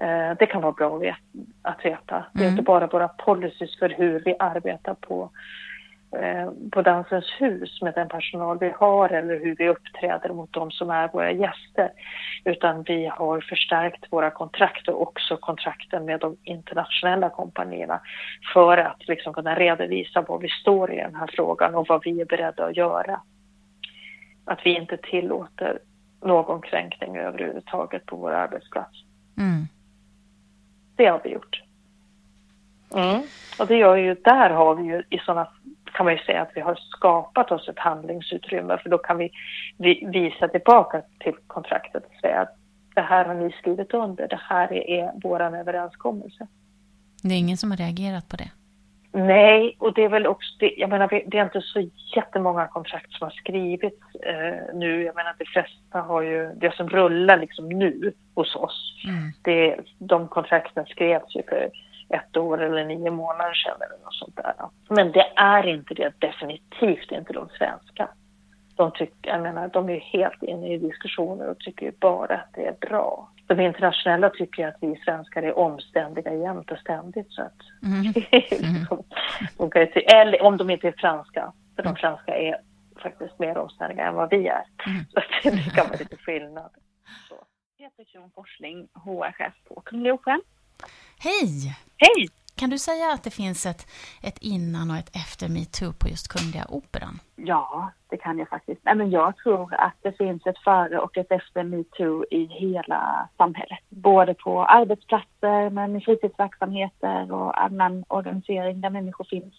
Eh, det kan vara bra att veta. Att veta. Mm. Det är inte bara våra policies för hur vi arbetar på, eh, på Dansens hus med den personal vi har eller hur vi uppträder mot de som är våra gäster. Utan vi har förstärkt våra kontrakt och också kontrakten med de internationella kompanierna för att liksom kunna redovisa vad vi står i den här frågan och vad vi är beredda att göra. Att vi inte tillåter någon kränkning överhuvudtaget på vår arbetsplats. Mm. Det har vi gjort. Mm. Och det gör ju, där har vi ju i sådana, kan man ju säga att vi har skapat oss ett handlingsutrymme, för då kan vi, vi visa tillbaka till kontraktet och säga att det här har ni skrivit under, det här är, är våran överenskommelse. Det är ingen som har reagerat på det? Nej, och det är väl också, det, jag menar det är inte så jättemånga kontrakt som har skrivits eh, nu, jag menar de flesta har ju, det som rullar liksom nu hos oss, mm. det, de kontrakten skrevs ju för ett år eller nio månader sedan eller något sånt där. Men det är inte det, definitivt inte de svenska. De tycker, jag menar, de är ju helt inne i diskussioner och tycker ju bara att det är bra. De internationella tycker att vi svenskar är omständiga jämt och ständigt. Så att mm. Mm. de kan ju se, eller om de inte är franska, för de franska är faktiskt mer omständiga än vad vi är. Mm. Så att det kan vara lite skillnad. Så. Jag heter Kronforsling, H R-chef på Kungliga operan. Hej! Hej! Kan du säga att det finns ett, ett innan och ett efter MeToo på just Kungliga operan? Ja, det kan jag faktiskt. Men jag tror att det finns ett före och ett efter MeToo i hela samhället. Både på arbetsplatser, men i fritidsverksamheter och annan organisering där människor finns.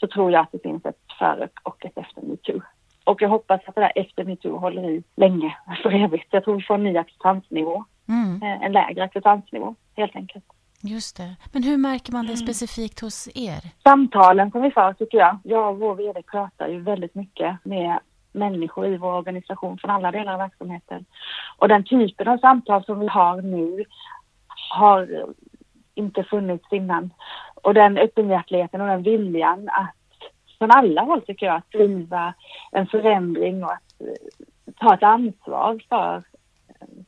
Så tror jag att det finns ett före och ett efter MeToo. Och jag hoppas att det där efter MeToo håller i länge för evigt. Jag tror vi får en ny acceptansnivå. Mm. En lägre acceptansnivå, helt enkelt. Just det. Men hur märker man det mm. specifikt hos er? Samtalen som vi för, tycker jag. Jag och vår vd pratar ju väldigt mycket med människor i vår organisation från alla delar av verksamheten. Och den typen av samtal som vi har nu har inte funnits innan. Och den öppenhjärtligheten och den viljan att från alla håll, tycker jag, att driva en förändring och att ta ett ansvar för,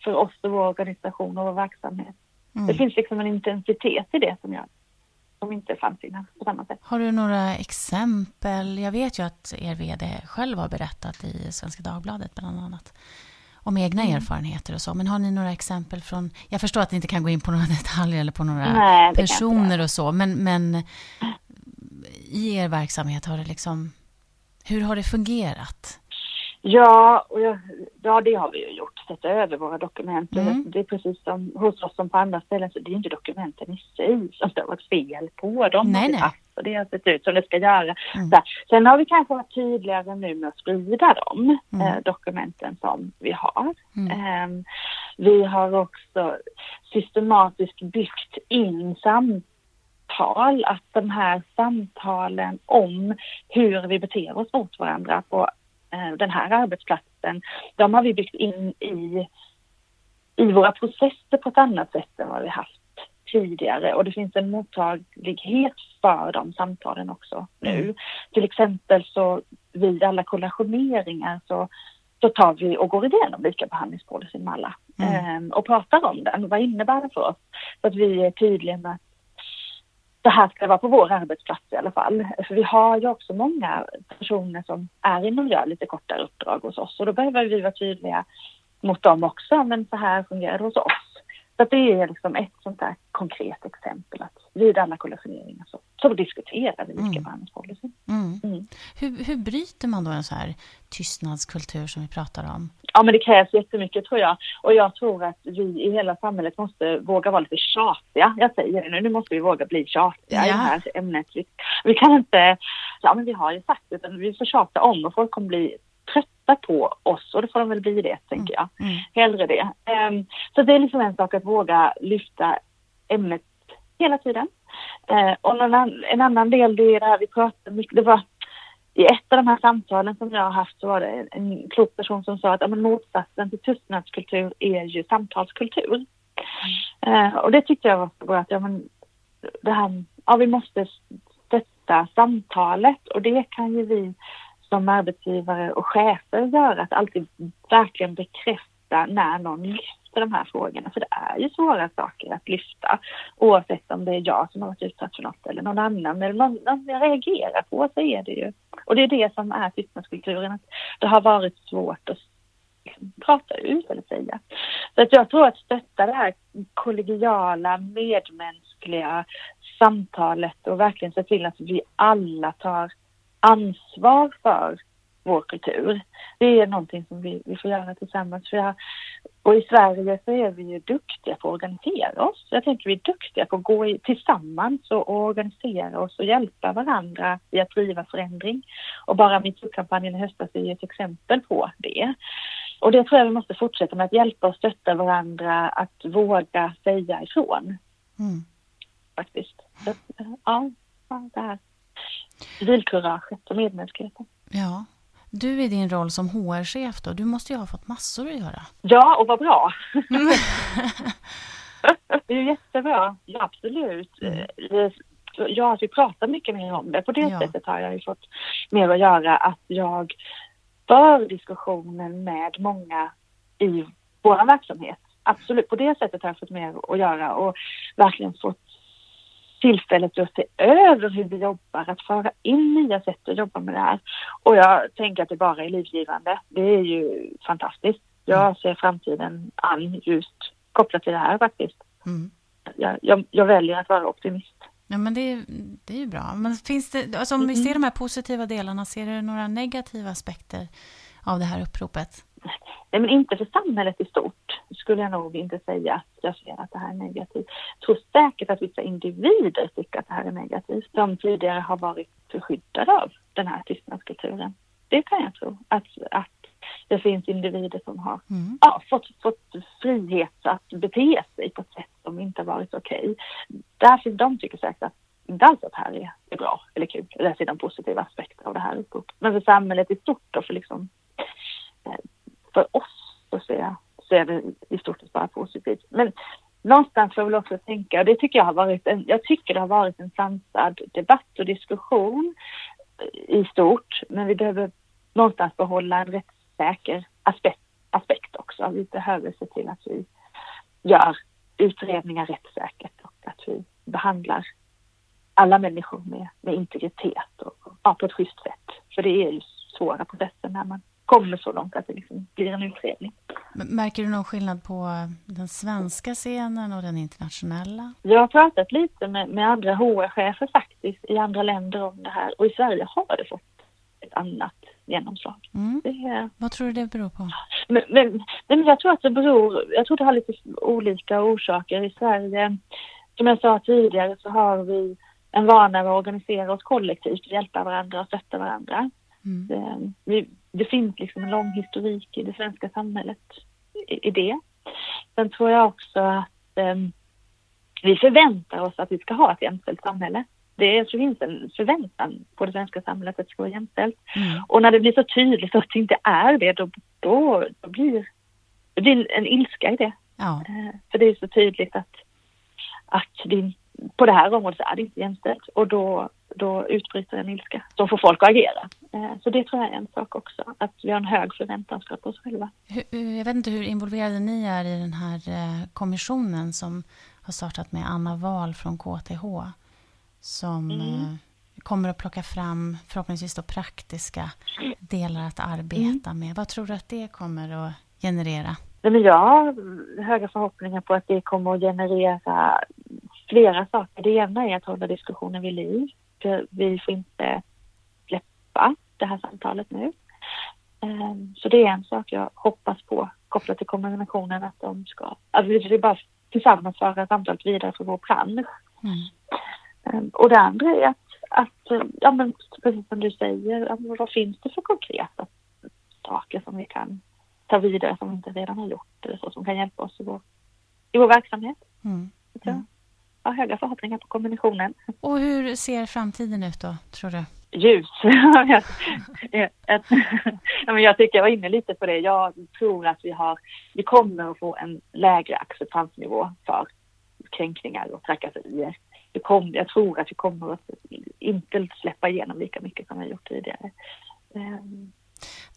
för oss och vår organisation och vår verksamhet. Mm. Det finns liksom en intensitet i det som jag som inte fanns innan på samma sätt. Har du några exempel? Jag vet ju att er vd själv har berättat i Svenska Dagbladet bland annat om egna mm. erfarenheter och så. Men har ni några exempel från... Jag förstår att ni inte kan gå in på några detaljer eller på några Nej, personer och så. Men, men i er verksamhet har det liksom... Hur har det fungerat? Ja, och jag, ja, det har vi ju gjort. Sätta över våra dokument. Mm. Det är precis som hos oss som på andra ställen. Så det är inte dokumenten i sig som det har varit fel på dem. Nej, nej. Och det har sett ut som det ska göra. Mm. Sen har vi kanske varit tydligare nu med att sprida de mm. eh, dokumenten som vi har. Mm. Eh, vi har också systematiskt byggt in samtidigt att de här samtalen om hur vi beter oss mot varandra på eh, den här arbetsplatsen, de har vi byggt in i, i våra processer på ett annat sätt än vad vi haft tidigare. Och det finns en mottaglighet för de samtalen också nu. Till exempel så vid alla kollationeringar så, så tar vi och går igenom likabehandlingspolicyn med alla mm. eh, och pratar om den. Vad innebär det för oss? Så att vi är tydliga med att det här ska vara på vår arbetsplats i alla fall. För vi har ju också många personer som är inom och gör lite kortare uppdrag hos oss. Och då behöver vi vara tydliga mot dem också. Men så här fungerar det hos oss. Så att det är liksom ett sånt där konkret exempel. Att vid alla kollationeringar så, så diskuterar vi mycket mm. policy. Mm. Mm. Hur, hur bryter man då en så här tystnadskultur som vi pratar om? Ja, men det krävs jättemycket, tror jag. Och jag tror att vi i hela samhället måste våga vara lite tjatiga. Jag säger det nu, nu måste vi våga bli tjatiga ja. i det här ämnet. Vi, vi kan inte, ja men vi har ju sagt, utan vi får tjata om och folk kommer bli trötta på oss. Och då får de väl bli det, tänker jag. Mm. Mm. Hellre det. Um, så det är liksom en sak att våga lyfta ämnet hela tiden. Uh, och någon, en annan del, det är det här vi pratade mycket, det var... I ett av de här samtalen som jag har haft så var det en klok person som sa att ja, men motsatsen till tystnadskultur är ju samtalskultur. Mm. Eh, och det tyckte jag var bra. Att, ja, men, det här, ja, vi måste första samtalet, och det kan ju vi som arbetsgivare och chefer göra, att alltid verkligen bekräfta när någon lyfter de här frågorna, för det är ju svåra saker att lyfta, oavsett om det är jag som har varit utsatt för något eller någon annan eller någon, någon jag reagerar på, så är det ju, och det är det som är tystnadskulturen, att det har varit svårt att prata ut eller säga. Så att jag tror att stötta det här kollegiala, medmänskliga samtalet och verkligen se till att vi alla tar ansvar för vår kultur. Det är någonting som vi, vi får göra tillsammans. För jag, och i Sverige så är vi ju duktiga på att organisera oss. Jag tänker vi är duktiga på att gå i, tillsammans och, och organisera oss och hjälpa varandra i att driva förändring. Och bara MeToo-kampanjen i höstas är ett exempel på det. Och det tror jag vi måste fortsätta med, att hjälpa och stötta varandra, att våga säga ifrån. Mm. Faktiskt. Så, ja, det här. Civilkuraget och medmänskligheten. Ja. Du i din roll som H R-chef då, du måste ju ha fått massor att göra. Ja, och vad bra. Mm. Det är ju jättebra. Ja, absolut. Mm. Jag har pratat mycket mer om det. På det ja. sättet har jag ju fått mer att göra, att jag för diskussionen med många i vår verksamhet. Absolut, på det sättet har jag fått mer att göra och verkligen fått tillfället att se över hur vi jobbar, att föra in nya sätt att jobba med det här. Och jag tänker att det bara är livgivande. Det är ju fantastiskt. Jag ser framtiden an just kopplat till det här faktiskt. Mm. Jag, jag, jag väljer att vara optimist. Ja, men det är, det är ju bra. Men finns det, alltså om vi ser de här positiva delarna, ser du några negativa aspekter av det här uppropet? Nej, men inte för samhället i stort skulle jag nog inte säga att jag ser att det här är negativt. Jag tror säkert att vissa individer tycker att det här är negativt, som tidigare har varit förskyddade av den här tystnadskulturen. Det kan jag tro. Att, att det finns individer som har mm. ja, fått, fått frihet att bete sig på ett sätt som inte har varit okej. Okay. Därför de tycker säkert att inte alls att det här är, är bra eller kul. Eller ser de positiva aspekter av det här uppropet. Men för samhället i stort och för liksom... för oss så ser jag, så är det i stort sett bara positivt. Men någonstans får jag väl också tänka, och det tycker jag har varit en, jag tycker det har varit en sansad debatt och diskussion i stort, men vi behöver någonstans behålla en rättssäker aspekt, aspekt också. Vi behöver se till att vi gör utredningar rättssäkert och att vi behandlar alla människor med, med integritet och, ja, på ett schysst sätt. För det är ju svåra processer när man kommer så långt att det liksom blir en utredning. Märker du någon skillnad på den svenska scenen och den internationella? Jag har pratat lite med, med andra H R-chefer faktiskt i andra länder om det här. Och i Sverige har det fått ett annat genomslag. Mm. Det, Vad tror du det beror på? Men, men, men jag tror att det beror... Jag tror det har lite olika orsaker. I Sverige, som jag sa tidigare, så har vi en vana att organisera oss kollektivt, hjälpa varandra och stötta varandra. Mm. Det, vi, det finns liksom en lång historik i det svenska samhället i, i det. Sen tror jag också att eh, vi förväntar oss att vi ska ha ett jämställt samhälle. Det finns en förväntan på det svenska samhället att det ska vara jämställt. Mm. Och när det blir så tydligt att det inte är det, då, då, då blir det blir en ilska i det. Ja. Eh, för det är så tydligt att, att det, på det här området så är det inte jämställt. Och då då utbryter en ilska. Då får folk att agera. Så det tror jag är en sak också. Att vi har en hög förväntansgrad på oss själva. Jag vet inte hur involverade ni är i den här kommissionen som har startat med Anna Wahl från K T H. Som mm. kommer att plocka fram förhoppningsvis då praktiska delar att arbeta mm. med. Vad tror du att det kommer att generera? Men jag har höga förhoppningar på att det kommer att generera flera saker. Det ena är att hålla diskussionen vid liv. Vi får inte släppa det här samtalet nu. Så det är en sak jag hoppas på kopplat till kombinationen, att de ska, att vi bara tillsammans föra samtalet vidare för vår bransch. Mm. Och det andra är att, att ja, men precis som du säger, vad finns det för konkreta saker som vi kan ta vidare som vi inte redan har gjort eller så, som kan hjälpa oss i vår, i vår verksamhet. Mm. Mm. Jag har höga förhoppningar på kombinationen. Och hur ser framtiden ut då, tror du? Ljus. Jag tycker jag var inne lite på det. Jag tror att vi, har, vi kommer att få en lägre acceptansnivå för kränkningar och trakasserier det kom, jag tror att vi kommer att inte släppa igenom lika mycket som vi gjort tidigare. Um.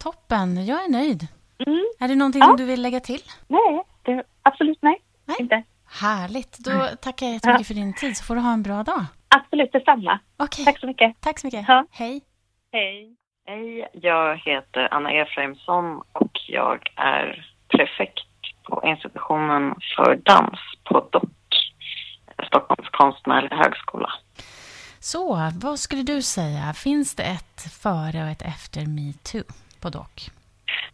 Toppen, jag är nöjd. Mm. Är det någonting ja. som du vill lägga till? Nej, det, absolut nej. nej. Inte. Härligt, då nej. tackar jag jättemycket ja. för din tid, så får du ha en bra dag. Absolut, detsamma. Okay. Tack så mycket. Tack så mycket. Ja. Hej. Hej. Hej, jag heter Anna Efraimsson och jag är prefekt på institutionen för dans på D O C H, Stockholms konstnärliga högskola. Så, vad skulle du säga? Finns det ett före och ett efter MeToo på D O C H?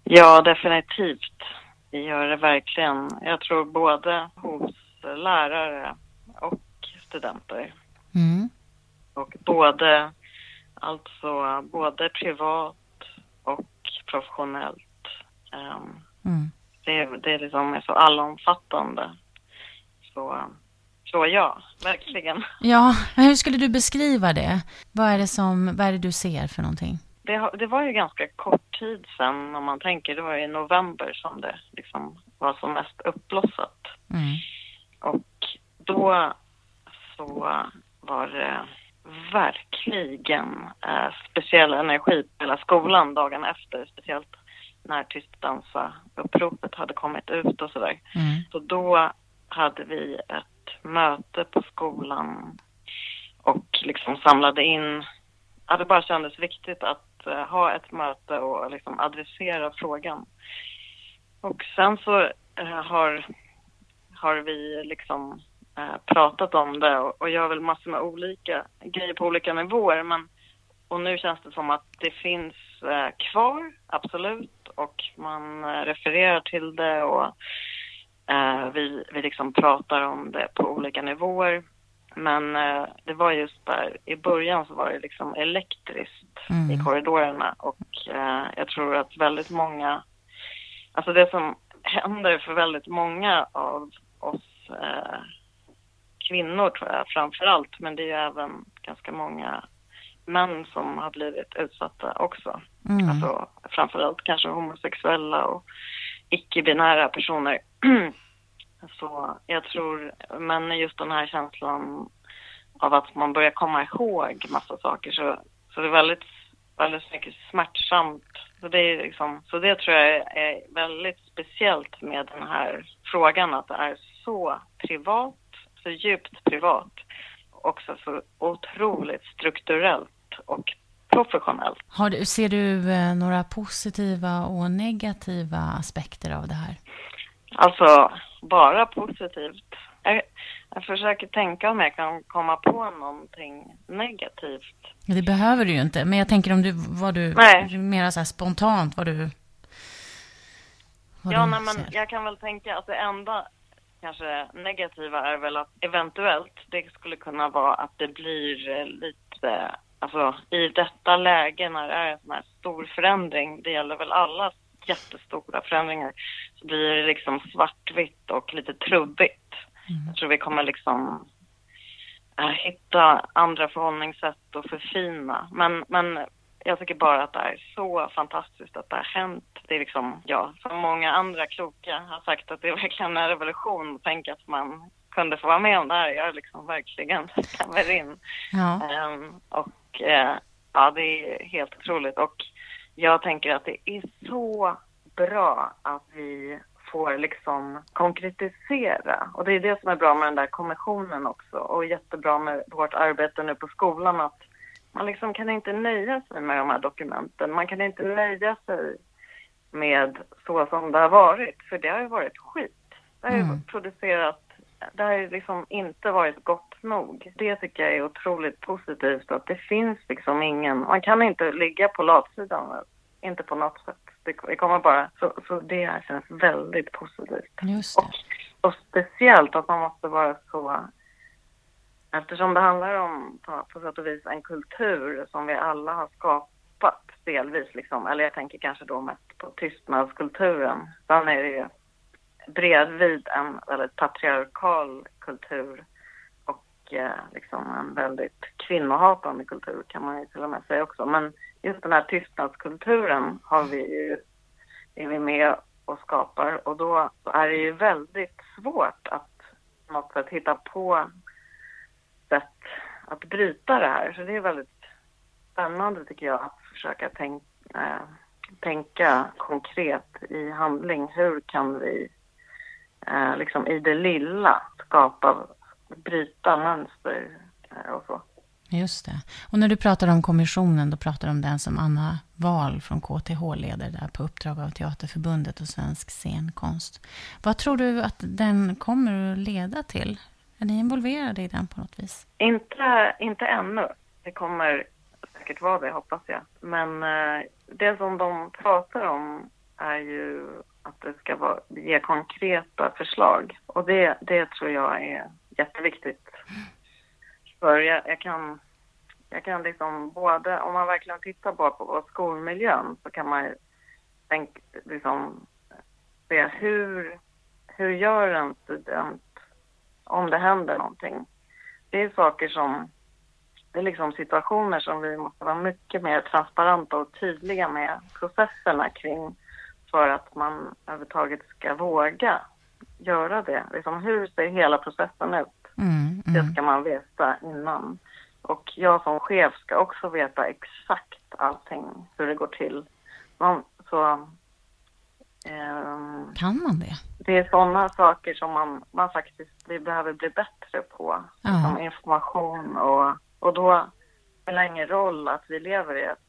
Ja, definitivt. Vi gör det verkligen. Jag tror både hos lärare och studenter. Mm. Och både... Alltså både privat och professionellt. Um, mm. det, det är liksom så allomfattande. Så, så ja, verkligen. Ja, men hur skulle du beskriva det? Vad är det, som, vad är det du ser för någonting? Det, det var ju ganska kort tid sedan, om man tänker. Det var i november som det liksom var som mest uppblossat. Mm. Och då så var det... verkligen eh, speciell energi på hela skolan dagen efter, speciellt när tystdansa-uppropet hade kommit ut och sådär. Mm. Så då hade vi ett möte på skolan och liksom samlade in, ja, det bara kändes viktigt att eh, ha ett möte och liksom adressera frågan. Och sen så eh, har, har vi liksom pratat om det och jag har väl massor med olika grejer på olika nivåer, men och nu känns det som att det finns eh, kvar, absolut, och man eh, refererar till det och eh, vi, vi liksom pratar om det på olika nivåer, men eh, det var just där i början så var det liksom elektriskt mm. i korridorerna och eh, jag tror att väldigt många, alltså det som händer för väldigt många av oss eh, kvinnor tror jag framförallt, men det är ju även ganska många män som har blivit utsatta också. Mm. Alltså framförallt kanske homosexuella och icke-binära personer. Så jag tror, men just den här känslan av att man börjar komma ihåg massa saker, så, så det är väldigt, väldigt mycket smärtsamt. Så det, är liksom, så det tror jag är väldigt speciellt med den här frågan, att det är så privat, så djupt privat, också så otroligt strukturellt och professionellt. Har du, ser du eh, några positiva och negativa aspekter av det här? Alltså, bara positivt. Jag, jag försöker tänka om jag kan komma på någonting negativt. Det behöver du ju inte, men jag tänker om du, vad du, mer så här spontant, vad du, vad ja, du nej, men ser. Jag kan väl tänka att det enda... kanske negativa är väl att eventuellt det skulle kunna vara att det blir lite, alltså i detta läge när det är en sån här stor förändring, det gäller väl alla jättestora förändringar, så blir det liksom svartvitt och lite trubbigt. Mm. Jag tror vi kommer liksom äh, hitta andra förhållningssätt och förfina. Men, men jag tycker bara att det är så fantastiskt att det har hänt. Det är liksom, ja, som många andra kloka har sagt, att det är verkligen en revolution att tänka att man kunde få vara med om det här. Jag liksom verkligen kommer in. Ja. Um, och uh, ja, det är helt otroligt. Och jag tänker att det är så bra att vi får liksom konkretisera. Och det är det som är bra med den där kommissionen också. Och jättebra med vårt arbete nu på skolan, att man liksom kan inte nöja sig med de här dokumenten. Man kan inte nöja sig med så som det har varit. För det har ju varit skit. Det har ju mm. producerat... Det har ju liksom inte varit gott nog. Det tycker jag är otroligt positivt. Att det finns liksom ingen... Man kan inte ligga på latsidan. Inte på något sätt. Det kommer bara... Så, så det känns väldigt positivt. Just det. Och, och speciellt att man måste vara så... Eftersom det handlar om på sätt och vis en kultur som vi alla har skapat delvis. Liksom. Eller jag tänker kanske då mest på tystnadskulturen. Den är ju bredvid en väldigt patriarkal kultur och eh, liksom en väldigt kvinnohatande kultur, kan man ju till och med säga också. Men just den här tystnadskulturen har vi ju, är vi med och skapar. Och då är det ju väldigt svårt att på något sätt hitta på sätt att bryta det här. Så det är väldigt spännande tycker jag att försöka tänka, äh, tänka konkret i handling. Hur kan vi äh, liksom i det lilla skapa, bryta mönster äh, och så. Just det. Och när du pratar om kommissionen, då pratar du om den som Anna Wahl från K T H leder där på uppdrag av Teaterförbundet och Svensk Scenkonst. Vad tror du att den kommer att leda till? Är ni involverade i den på något vis? Inte, inte ännu. Det kommer säkert vara det, hoppas jag. Men det som de pratar om är ju att det ska vara, ge konkreta förslag. Och det, det tror jag är jätteviktigt. Mm. För jag, jag kan, jag kan liksom både, om man verkligen tittar bara på skolmiljön så kan man tänka, liksom, se hur, hur gör en student om det händer någonting. Det är saker som, det är liksom situationer som vi måste vara mycket mer transparenta och tydliga med processerna kring för att man överhuvudtaget ska våga göra det. Liksom, hur ser hela processen ut? Mm, mm. Det ska man veta innan. Och jag som chef ska också veta exakt allting, hur det går till. Man, så, eh, kan man det? Det är sådana saker som man, man faktiskt vi behöver bli bättre på. Ja. Som information och, och då spelar ingen roll att vi lever i ett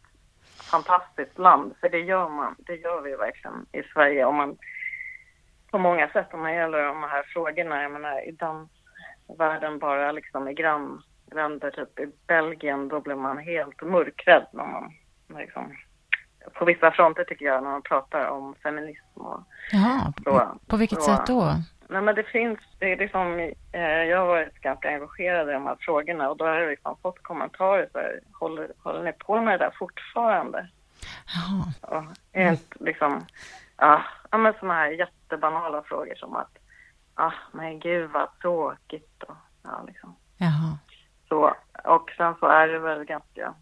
fantastiskt land. För det gör man, det gör vi verkligen i Sverige. Om man, på många sätt om det gäller de här frågorna, jag menar i dans. Världen bara liksom i grannländer, typ i Belgien, då blir man helt mörkrädd när man liksom, på vissa fronter tycker jag, när man pratar om feminism och Jaha, så. På vilket så, sätt då? Nej men det finns, det är liksom, eh, jag har varit ganska engagerad i de här frågorna och då har jag liksom fått kommentarer så här, håller, håller ni på med det där fortfarande? Jaha. Och helt liksom, ja, men sådana här jättebanala frågor som att ah, men gud vad tråkigt och, ja, liksom. Jaha. Så, och sen så är det väl ganska,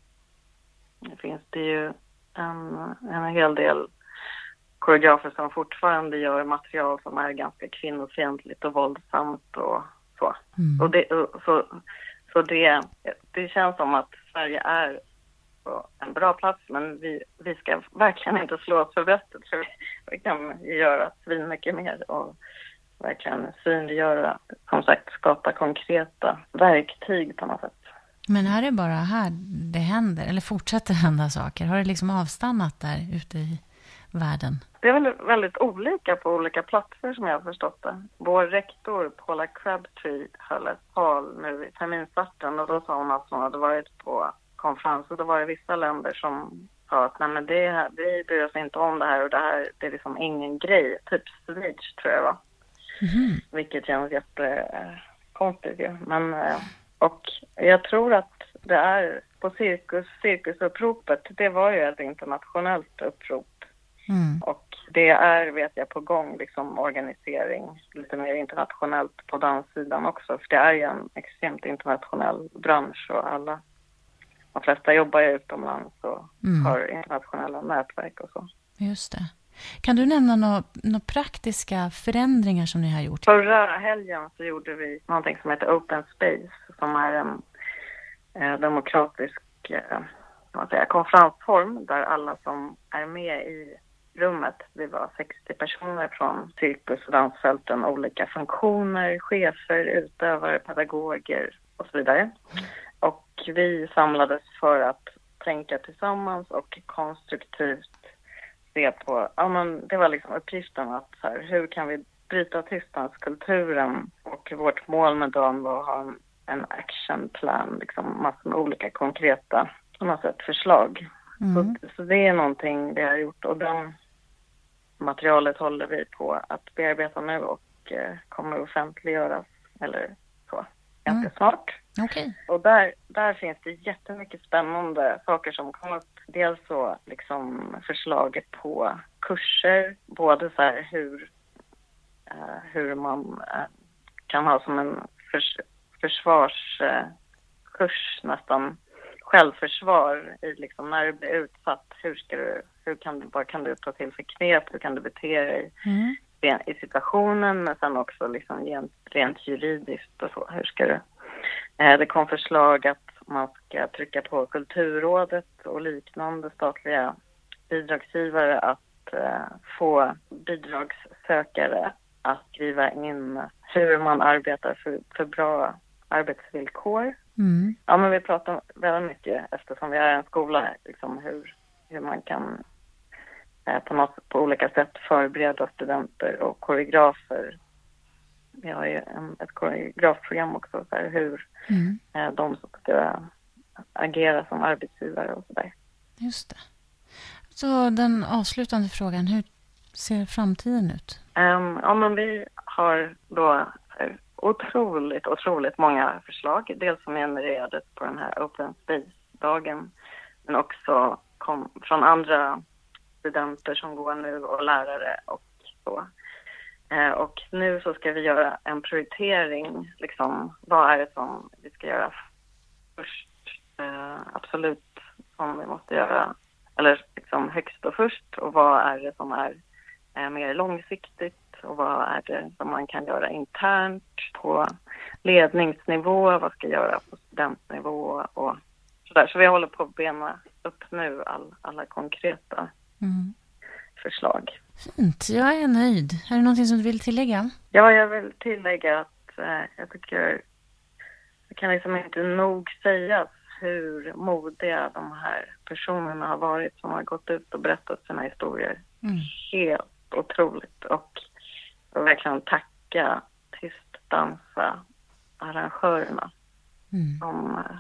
det finns det ju en, en hel del koreografer som fortfarande gör material som är ganska kvinnofientligt och våldsamt och så. Mm. Och det, så, så det, det känns som att Sverige är på en bra plats, men vi, vi ska verkligen inte slå oss för bröstet, för vi kan göra svin mycket mer och verkligen synliggöra, som sagt, skapa konkreta verktyg på något sätt. Men är det bara här det händer, eller fortsätter hända saker? Har det liksom avstannat där ute i världen? Det är väl väldigt olika på olika platser som jag har förstått det. Vår rektor Paula Crabtree höll ett tal nu i terminstarten och då sa hon att hon hade varit på konferenser. Det var i vissa länder som sa att nej men det här, vi bryr oss inte om det här och det här, det är liksom ingen grej. Typ Swedish tror jag va. Mm-hmm. Vilket känns jättekonstigt ju. Men, och jag tror att det är på cirkus, cirkusuppropet, det var ju ett internationellt upprop. Mm. Och det är, vet jag, på gång liksom organisering lite mer internationellt på danssidan också. För det är ju en extremt internationell bransch och alla, de flesta jobbar ju utomlands och mm. har internationella nätverk och så. Just det. Kan du nämna några nå praktiska förändringar som ni har gjort? Förra helgen så gjorde vi någonting som heter Open Space som är en eh, demokratisk eh, vad säger, konferensform där alla som är med i rummet, vi var sextio personer från cirkus- och dansfälten, olika funktioner, chefer, utövare, pedagoger och så vidare. Och vi samlades för att tänka tillsammans och konstruktivt på, ja, men det var liksom uppgiften att så här, hur kan vi bryta tystnadskulturen och vårt mål med dagen var att ha en actionplan, liksom massor med olika konkreta massor förslag. Mm. Så, så det är någonting vi har gjort och det materialet håller vi på att bearbeta nu och eh, kommer offentliggöras eller så ganska mm. snart. Okay. Och där, där finns det jättemycket spännande saker som kommer upp. Dels så liksom förslaget på kurser, både så här hur, eh, hur man eh, kan ha som en förs, försvarskurs eh, nästan, självförsvar i liksom när du blir utsatt, hur ska du, hur kan du, vad kan du ta till för knep, hur kan du bete dig mm. i situationen, men sen också liksom rent, rent juridiskt och så, hur ska du. Det kom förslag att man ska trycka på Kulturrådet och liknande statliga bidragsgivare att eh, få bidragssökare att skriva in hur man arbetar för, för bra arbetsvillkor. Mm. Ja, men vi pratar väldigt mycket eftersom vi är en skola, liksom hur, hur man kan eh, på, något, på olika sätt förbereda studenter och koreografer. Vi har ju en, ett koreografprogram också för hur mm. eh, de ska agera som arbetsgivare och sådär. Just det. Så den avslutande frågan, hur ser framtiden ut? Um, ja, men vi har då otroligt, otroligt många förslag. Dels som genererades på den här Open Space-dagen, men också kom från andra studenter som går nu och lärare och så. Eh, och nu så ska vi göra en prioritering, liksom vad är det som vi ska göra först, eh, absolut som vi måste göra, eller liksom högst och först, och vad är det som är eh, mer långsiktigt och vad är det som man kan göra internt på ledningsnivå, vad ska göra på studentnivå och sådär. Så vi håller på att bena upp nu all, alla konkreta mm. förslag. Fint, jag är nöjd. Är det någonting som du vill tillägga? Ja, jag vill tillägga att eh, jag tycker jag kan liksom inte nog säga hur modiga de här personerna har varit som har gått ut och berättat sina historier. Mm. Helt otroligt. Och jag vill verkligen tacka tystdansa-arrangörerna mm. som eh,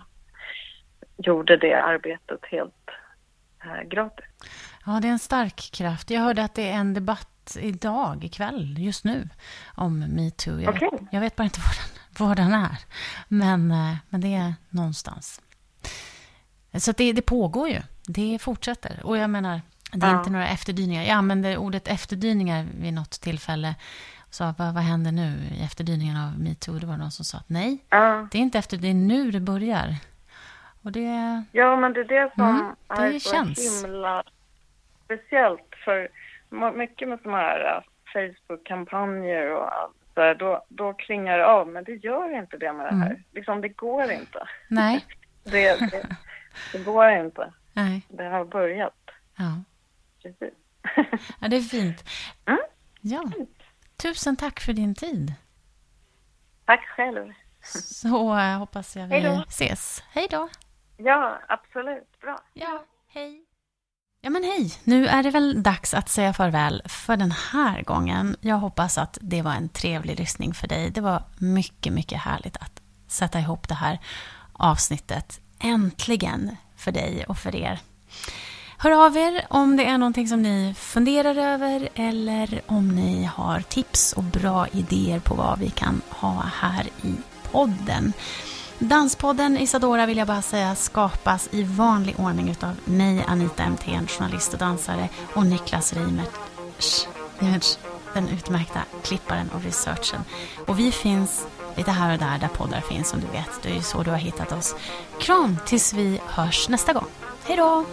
gjorde det arbetet helt eh, gratis. Ja, det är en stark kraft. Jag hörde att det är en debatt idag, ikväll, just nu, om MeToo. Jag, okay. jag vet bara inte var den, var den är, men, men det är någonstans. Så att det, det pågår ju, det fortsätter. Och jag menar, det är ja. inte några efterdyningar. Jag använde ordet efterdyningar vid något tillfälle och sa, vad, vad händer nu i efterdyningarna av MeToo? Det var någon som sa att nej, ja. det är inte efter, det är nu det börjar. Och det, ja, men det är det som mm, det är så känns. Himla... Speciellt för mycket med sådana här Facebook-kampanjer och allt där, då, då klingar det av. Men det gör inte det med det här. Mm. Liksom, det går inte. Nej. det, det, det går inte. Nej. Det har börjat. Ja. Precis. Ja, det är fint. Mm. Ja. Fint. Tusen tack för din tid. Tack själv. Så äh, hoppas jag vi Hejdå. ses. Hej då. Ja, absolut. Bra. Ja, hej. Ja, men hej, nu är det väl dags att säga farväl för den här gången. Jag hoppas att det var en trevlig lyssning för dig. Det var mycket, mycket härligt att sätta ihop det här avsnittet äntligen för dig och för er. Hör av er om det är någonting som ni funderar över eller om ni har tips och bra idéer på vad vi kan ha här i podden. Danspodden Isadora, vill jag bara säga, skapas i vanlig ordning utav mig, Anita Mten, journalist och dansare, och Niklas Riemert, den utmärkta klipparen och researchen. Och vi finns lite här och där där poddar finns, som du vet. Det är ju så du har hittat oss. Kram tills vi hörs nästa gång. Hej då!